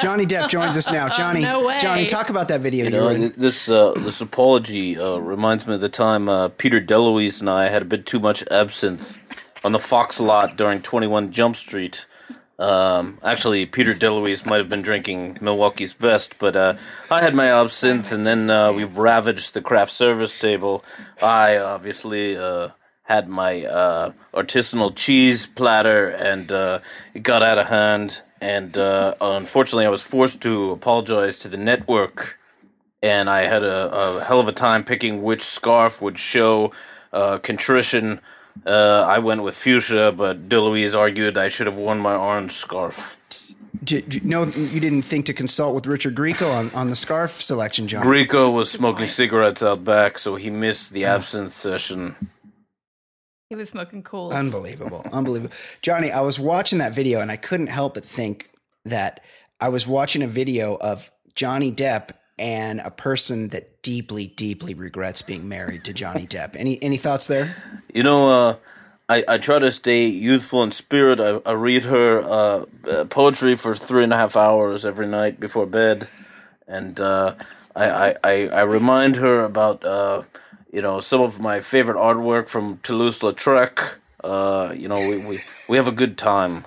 Johnny Depp joins us now. Johnny, no way. Johnny, talk about that video. You know, this apology reminds me of the time Peter DeLuise and I had a bit too much absinthe on the Fox lot during 21 Jump Street. Actually, Peter DeLuise might have been drinking Milwaukee's Best, but I had my absinthe, and then we ravaged the craft service table. I obviously had my artisanal cheese platter, and it got out of hand. And unfortunately, I was forced to apologize to the network, and I had a hell of a time picking which scarf would show contrition. I went with fuchsia, but DeLuise argued I should have worn my orange scarf. No, you didn't think to consult with Richard Grieco on the scarf selection, John? Grieco was smoking cigarettes out back, so he missed the absinthe session. He was smoking Cools. Unbelievable. Unbelievable. Johnny, I was watching that video, and I couldn't help but think that I was watching a video of Johnny Depp and a person that deeply, deeply regrets being married to Johnny Depp. Any thoughts there? You know, I try to stay youthful in spirit. I read her poetry for 3.5 hours every night before bed, and I remind her about some of my favorite artwork from Toulouse-Lautrec. We have a good time.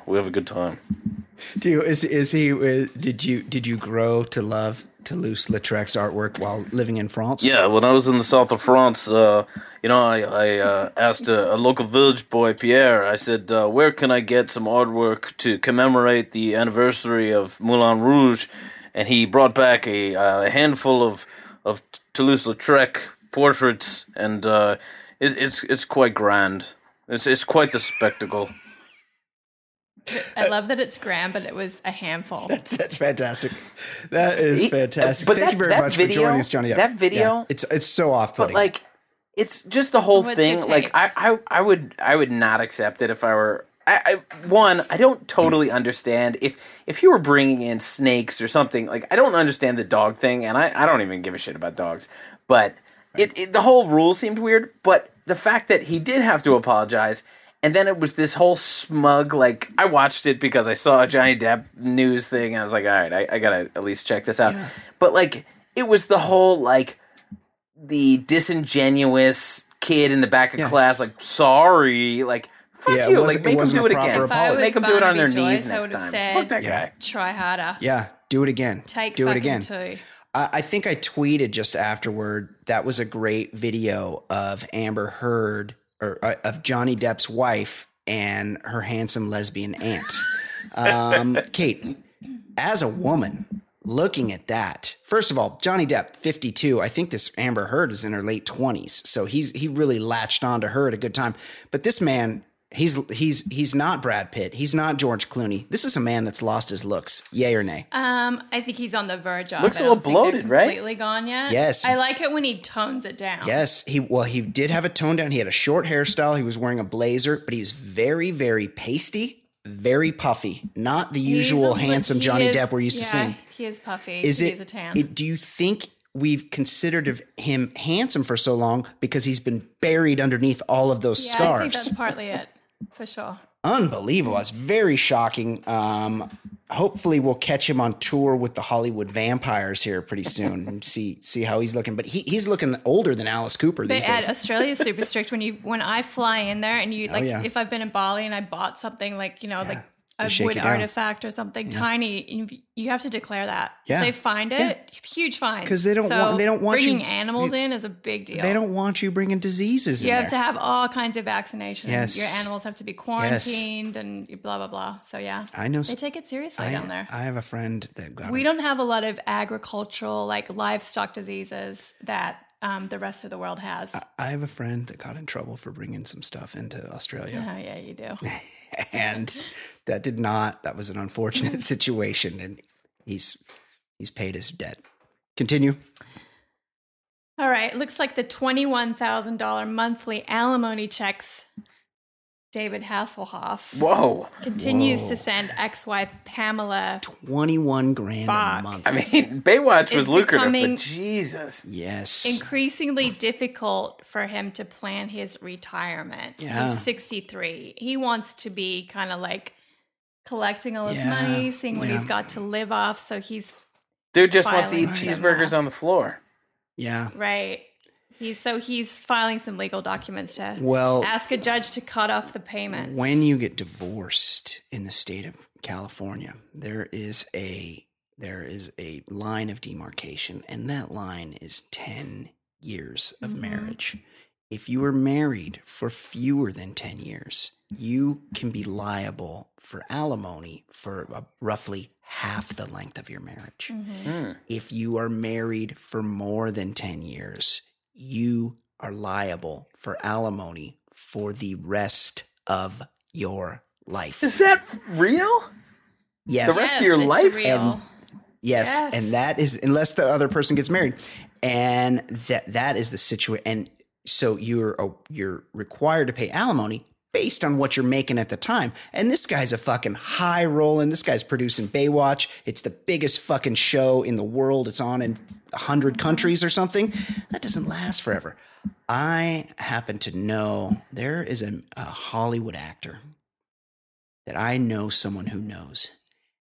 Do you, did you grow to love Toulouse-Lautrec's artwork while living in France? Yeah, when I was in the south of France, I asked a local village boy, Pierre, I said, where can I get some artwork to commemorate the anniversary of Moulin Rouge? And he brought back a handful of Toulouse-Lautrec portraits, and it's quite grand. It's quite the spectacle. I love that it's grand, but it was a handful. That's fantastic. That is fantastic. But thank you very much for joining us, Johnny. Yeah. That video, it's so off-putting. But it's just the whole thing. Like I would not accept it if I were. I don't totally understand if you were bringing in snakes or something. Like I don't understand the dog thing, and I don't even give a shit about dogs. But the whole rule seemed weird. But the fact that he did have to apologize. And then it was this whole smug, I watched it because I saw a Johnny Depp news thing, and I was like, all right, I gotta at least check this out. Yeah. But, it was the whole, the disingenuous kid in the back of class, sorry, fuck you, make him do it again. Make him do it on their knees next time. Fuck that guy. Try harder. Yeah, do it again. Take fucking two. I think I tweeted just afterward, that was a great video of Amber Heard, or of Johnny Depp's wife and her handsome lesbian aunt. Kate, as a woman looking at that, first of all, Johnny Depp, 52. I think this Amber Heard is in her late 20s. So he really latched onto her at a good time. But this man, he's not Brad Pitt. He's not George Clooney. This is a man that's lost his looks. Yay or nay? I think he's on the verge of it. Looks a little bloated, right? Completely gone yet. Yes. I like it when he tones it down. Yes. He did have a tone down. He had a short hairstyle. He was wearing a blazer, but he was very, very pasty, very puffy. Not the usual handsome Johnny Depp we're used to seeing. He is puffy. He is a tan. Do you think we've considered him handsome for so long because he's been buried underneath all of those scars? I think that's partly it. For sure. Unbelievable. That's very shocking. Hopefully we'll catch him on tour with the Hollywood Vampires here pretty soon and see how he's looking. But he's looking older than Alice Cooper these days. Australia's super strict. When I fly in there and if I've been in Bali and I bought something like a wood artifact or something tiny, you have to declare that. Yeah. If they find it, huge fine. Because they don't want bringing animals in is a big deal. They don't want you bringing diseases in. You have to have all kinds of vaccinations. Yes. Your animals have to be quarantined and blah, blah, blah. So, I know. They take it seriously down there. I have a friend that got We don't have a lot of agricultural, livestock diseases that the rest of the world has. I have a friend that got in trouble for bringing some stuff into Australia. Oh, yeah, you do. And that was an unfortunate situation, and he's paid his debt. Continue. All right. Looks like the $21,000 monthly alimony checks David Hasselhoff continues to send ex-wife Pamela $21,000 a month. I mean, Baywatch was lucrative, but Jesus. Yes. Increasingly difficult for him to plan his retirement. Yeah. He's 63. He wants to be kind of collecting all his money, seeing what he's got to live off. So dude just wants to eat cheeseburgers on the floor. Yeah. Right. He's filing some legal documents to ask a judge to cut off the payments. When you get divorced in the state of California, there is a line of demarcation, and that line is 10 years of marriage. If you were married for fewer than 10 years, you can be liable for alimony for roughly half the length of your marriage. If you are married for more than 10 years, you are liable for alimony for the rest of your life. Is that real? Yes. The rest of your life? Real. Yes. And that is, unless the other person gets married. And that is the situation. And so you're required to pay alimony based on what you're making at the time. And this guy's a fucking high rollin'. This guy's producing Baywatch. It's the biggest fucking show in the world. It's on in 100 countries or something. That doesn't last forever. I happen to know there is a Hollywood actor that I know someone who knows.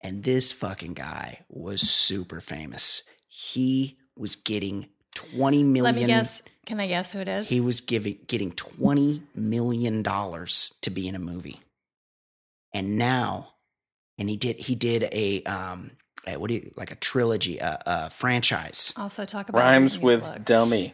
And this fucking guy was super famous. He was getting 20 million. Let me guess. Can I guess who it is? He was getting $20 million to be in a movie. And now, he did a, a trilogy, a franchise. Also talk about Rhymes with looks. Dummy.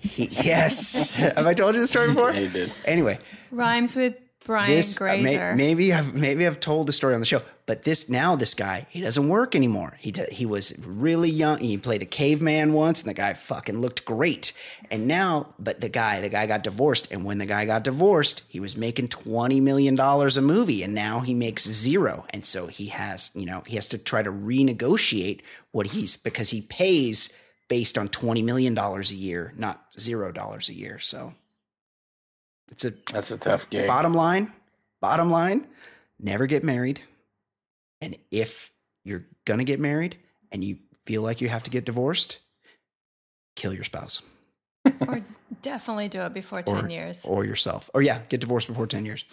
Yes. Have I told you this story before? Yeah, you did. Anyway. Rhymes with Brian Grazer. Maybe I've told the story on the show, but this guy, he doesn't work anymore. He was really young. He played a caveman once, and the guy fucking looked great. And now, but the guy got divorced, and when the guy got divorced, he was making $20 million a movie, and now he makes zero. And so he has to try to renegotiate because he pays based on $20 million a year, not $0 a year. So. That's a tough gig. Bottom line, never get married. And if you're going to get married and you feel like you have to get divorced, kill your spouse. Or definitely do it before 10 years. Or yourself. Or get divorced before 10 years.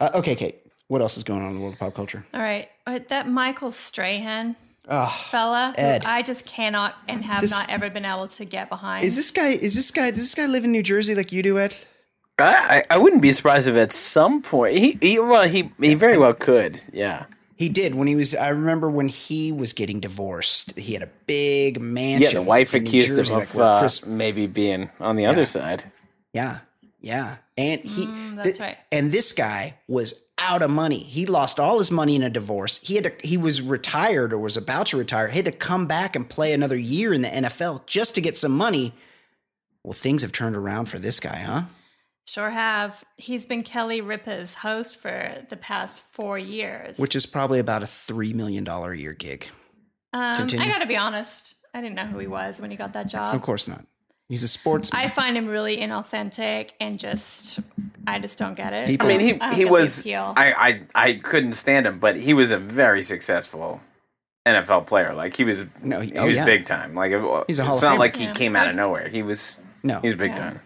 Okay, Kate, what else is going on in the world of pop culture? All right. That Michael Strahan fella, Ed. Who I just cannot and have not ever been able to get behind. Does this guy live in New Jersey like you do, Ed? I wouldn't be surprised if at some point he very well could. Yeah. He did. When he was, I remember when he was getting divorced, he had a big mansion. Yeah, the wife accused him of maybe being on the other side. Yeah, yeah. And he, that's right. And this guy was out of money. He lost all his money in a divorce. He had to, he was retired or was about to retire. He had to come back and play another year in the NFL just to get some money. Well, things have turned around for this guy, huh? Sure have. He's been Kelly Ripa's host for the past 4 years. Which is probably about a $3 million a year gig. I got to be honest. I didn't know who he was when he got that job. Of course not. He's a sportsman. I find him really inauthentic and just, I just don't get it. I mean, he was, I couldn't stand him, but he was a very successful NFL player. Like he was, he was big time. Like he's a Hall of Famer. It's not like he came out of nowhere. He was, he was big time.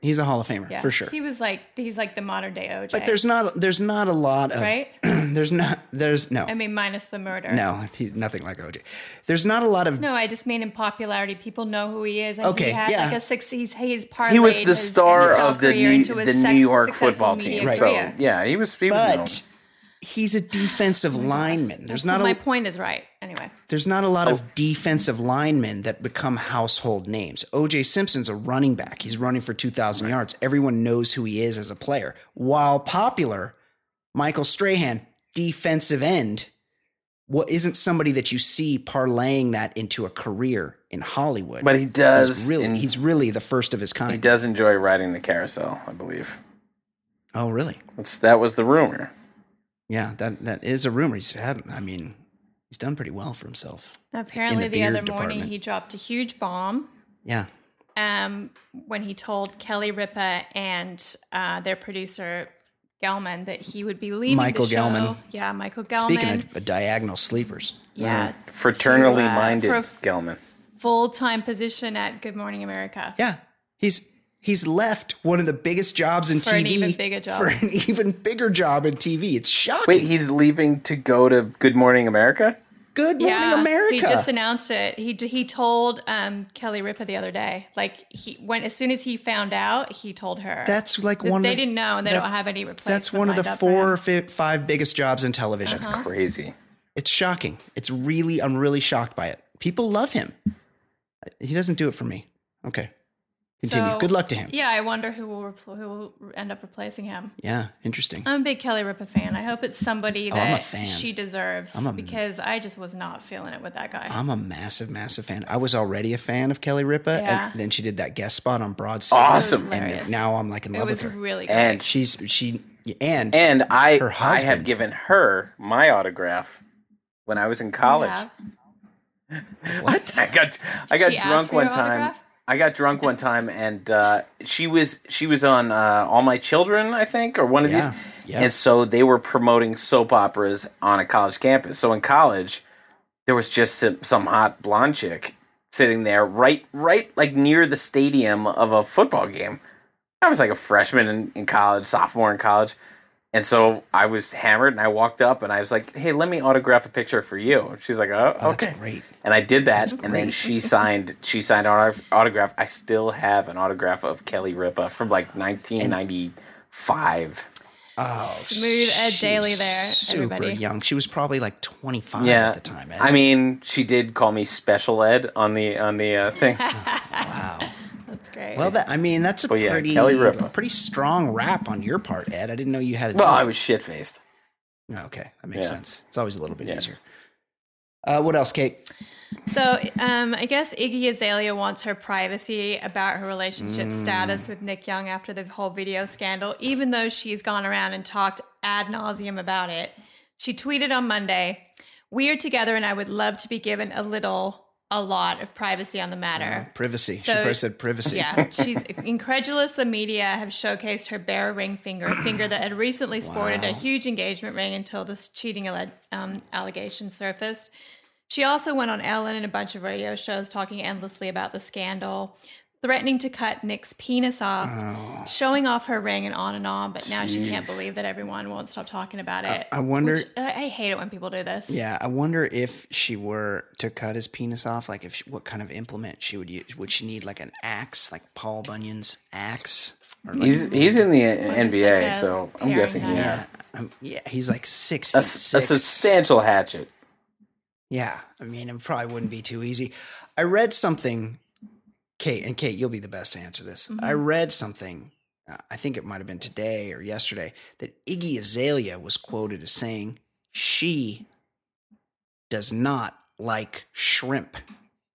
He's a Hall of Famer for sure. He was like the modern day OJ. Like there's not a lot of right. there's no. I mean, minus the murder. No, he's nothing like OJ. There's not a lot of. No, I just mean in popularity, people know who he is. And okay, he had like a six. He's parlayed. He was the star of the New York football team. Right. So yeah, he was. He's a defensive lineman. There's not. My point is right. Anyway, there's not a lot of defensive linemen that become household names. O.J. Simpson's a running back. He's running for 2,000 yards. Everyone knows who he is as a player. While popular, Michael Strahan, defensive end, isn't somebody that you see parlaying that into a career in Hollywood. But he does. He's really the first of his kind. He does enjoy riding the carousel, I believe. Oh, really? That was the rumor. Yeah, that is a rumor. He's done pretty well for himself. Apparently, the other morning he dropped a huge bomb. Yeah. When he told Kelly Ripa and their producer Gelman that he would be leaving the show. Michael Gelman. Yeah, Michael Gelman. Speaking of diagonal sleepers. Yeah. Fraternally minded Gelman. Full-time position at Good Morning America. Yeah. He's left one of the biggest jobs in TV for an even bigger job in TV. It's shocking. Wait, he's leaving to go to Good Morning America? Good Morning America. He just announced it. He told Kelly Ripa the other day. Like as soon as he found out, he told her. That's like one. They didn't know, and they don't have any replacement. That's one of the 4 or 5 biggest jobs in television. Uh-huh. That's crazy. It's shocking. It's really, I'm really shocked by it. People love him. He doesn't do it for me. Okay. Continue. So, good luck to him. Yeah, I wonder who will end up replacing him. Yeah, interesting. I'm a big Kelly Ripa fan. I hope it's somebody that she deserves because I just was not feeling it with that guy. I'm a massive, massive fan. I was already a fan of Kelly Ripa, and then she did that guest spot on Broad City. Awesome. And now I'm like in love with her. It was really good. And her husband. I have given her my autograph when I was in college. Yeah. What? I got drunk one time. Autograph? I got drunk one time, and she was on All My Children, I think, or one of these. Yeah. And so they were promoting soap operas on a college campus. So in college, there was just some hot blonde chick sitting there, right, like near the stadium of a football game. I was like a freshman in college, sophomore in college, and so I was hammered, and I walked up, and I was like, "Hey, let me autograph a picture for you." She's like, "Oh, okay, that's great." And I did that, and then she signed. She signed our autograph. I still have an autograph of Kelly Ripa from like 1995. Oh, smooth Ed Daly there. Super young. She was probably like 25 at the time. Ed. I mean, she did call me Special Ed on the thing. Wow. That's great. Well, that's a pretty strong rap on your part, Ed. I didn't know you had it. Well, I was shit-faced. Oh, okay, that makes sense. It's always a little bit easier. What else, Kate? So I guess Iggy Azalea wants her privacy about her relationship status with Nick Young after the whole video scandal, even though she's gone around and talked ad nauseum about it. She tweeted on Monday, "We are together and I would love to be given a lot of privacy on the matter." Privacy. So, she first said privacy. Yeah. She's incredulous. The media have showcased her bare ring finger that had recently sported a huge engagement ring until this cheating allegation surfaced. She also went on Ellen and a bunch of radio shows talking endlessly about the scandal, threatening to cut Nick's penis off, showing off her ring and on, but now she can't believe that everyone won't stop talking about it. I wonder... Which, I hate it when people do this. Yeah, I wonder if she were to cut his penis off, like what kind of implement she would use. Would she need like an axe, like Paul Bunyan's axe? Or like, he's in the NBA, so I'm guessing. Yeah. Yeah, he's like 6 feet six. A substantial hatchet. Yeah, I mean, it probably wouldn't be too easy. I read something, Kate, and Kate, you'll be the best to answer this. Mm-hmm. I read something, I think it might have been today or yesterday, that Iggy Azalea was quoted as saying she does not like shrimp.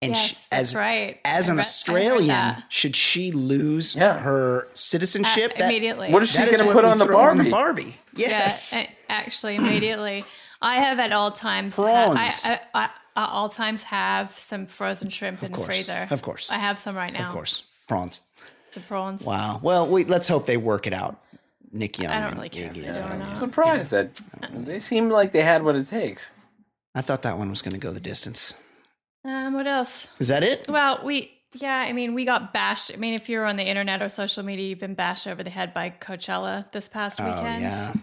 And yes, she, as, right. as an Australian, should she lose her citizenship? Immediately. What is she going to put on the Barbie? Yes. Yeah, actually, immediately. I have at all times. I all times have some frozen shrimp in the freezer. Of course. I have some right now. Of course. Prawns. Some prawns. Wow. Well, let's hope they work it out. Nick Young. I don't really care. I'm surprised that they seem like they had what it takes. I thought that one was going to go the distance. What else? Is that it? Well, we got bashed. I mean, if you're on the internet or social media, you've been bashed over the head by Coachella this past weekend. Yeah.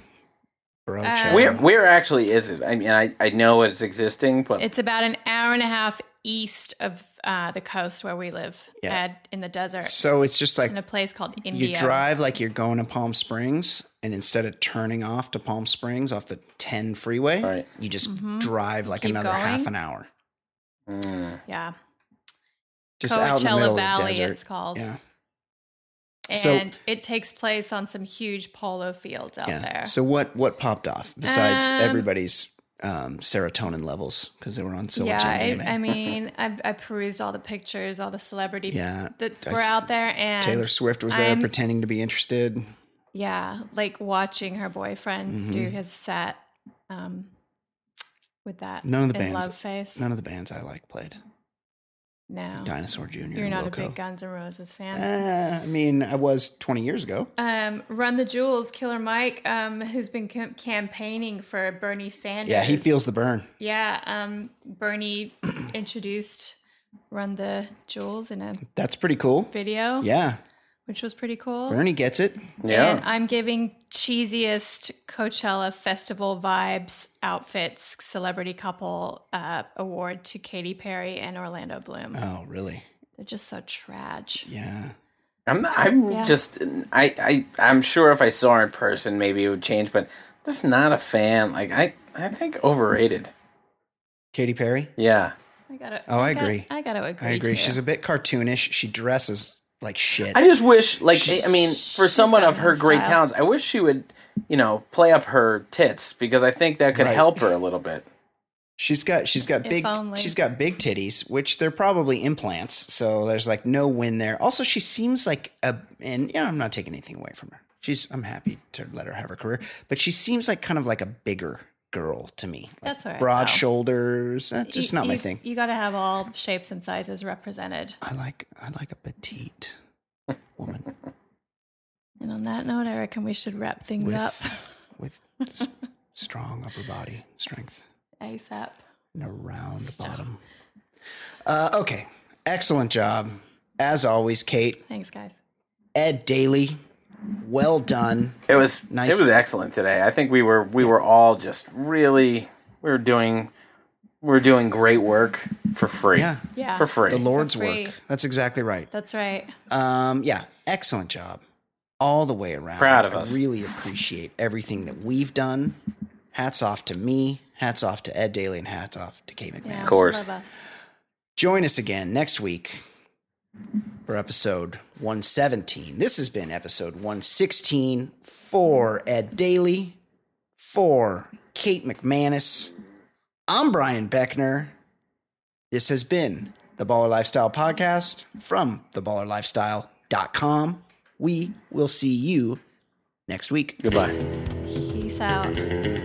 Where actually is it? I mean, I know it's existing, but it's about an hour and a half east of the coast where we live, in the desert. So it's just like in a place called India. You drive like you're going to Palm Springs, and instead of turning off to Palm Springs off the 10 freeway, you just drive like another half an hour. Mm. Yeah. Just Coachella out in the middle Valley, of the desert. It's called. Yeah. And it takes place on some huge polo fields out there. So what popped off besides everybody's serotonin levels because they were on so much MDMA? I mean, I perused all the pictures, all the celebrity that were out there. And Taylor Swift was there pretending to be interested. Yeah, like watching her boyfriend do his set with that love face. None of the bands I like played. No. Dinosaur Jr. You're not a big Guns N' Roses fan? I mean, I was 20 years ago. Run the Jewels, Killer Mike, who's been campaigning for Bernie Sanders. Yeah, he feels the burn. Yeah, Bernie introduced Run the Jewels in a That's pretty cool. video. Yeah. Which was pretty cool. Bernie gets it. Yeah. And I'm giving cheesiest Coachella Festival vibes outfits celebrity couple award to Katy Perry and Orlando Bloom. Oh, really? They're just so trash. Yeah. I'm sure if I saw her in person maybe it would change, but I'm just not a fan. Like I think overrated. Katy Perry? Yeah. I agree. Too. She's a bit cartoonish. She dresses like shit. I just wish, for someone of her great talents, I wish she would, play up her tits because I think that could help her a little bit. She's got big titties, which they're probably implants. So there's like no win there. Also, she seems like I'm not taking anything away from her. I'm happy to let her have her career, but she seems like kind of like a bigger girl to me. Like that's all right. Broad shoulders. That's just not my thing. You got to have all shapes and sizes represented. I like a petite woman. And on that note, I reckon we should wrap things up. With strong upper body strength. ASAP. And a round bottom. Okay. Excellent job. As always, Kate. Thanks, guys. Ed Daly. Well done. It was nice. It was excellent today. I think we were all just really we were doing great work for free. Yeah. For free. The Lord's work. That's exactly right. That's right. Yeah. Excellent job. All the way around. Proud of us. I really appreciate everything that we've done. Hats off to me. Hats off to Ed Daly and hats off to Kate McMahon. Yeah, of course. Join us again next week. For episode 117. This has been episode 116 for Ed Daly, for Kate McManus. I'm Brian Beckner. This has been the Baller Lifestyle Podcast from theballerlifestyle.com. We will see you next week. Goodbye. Peace out.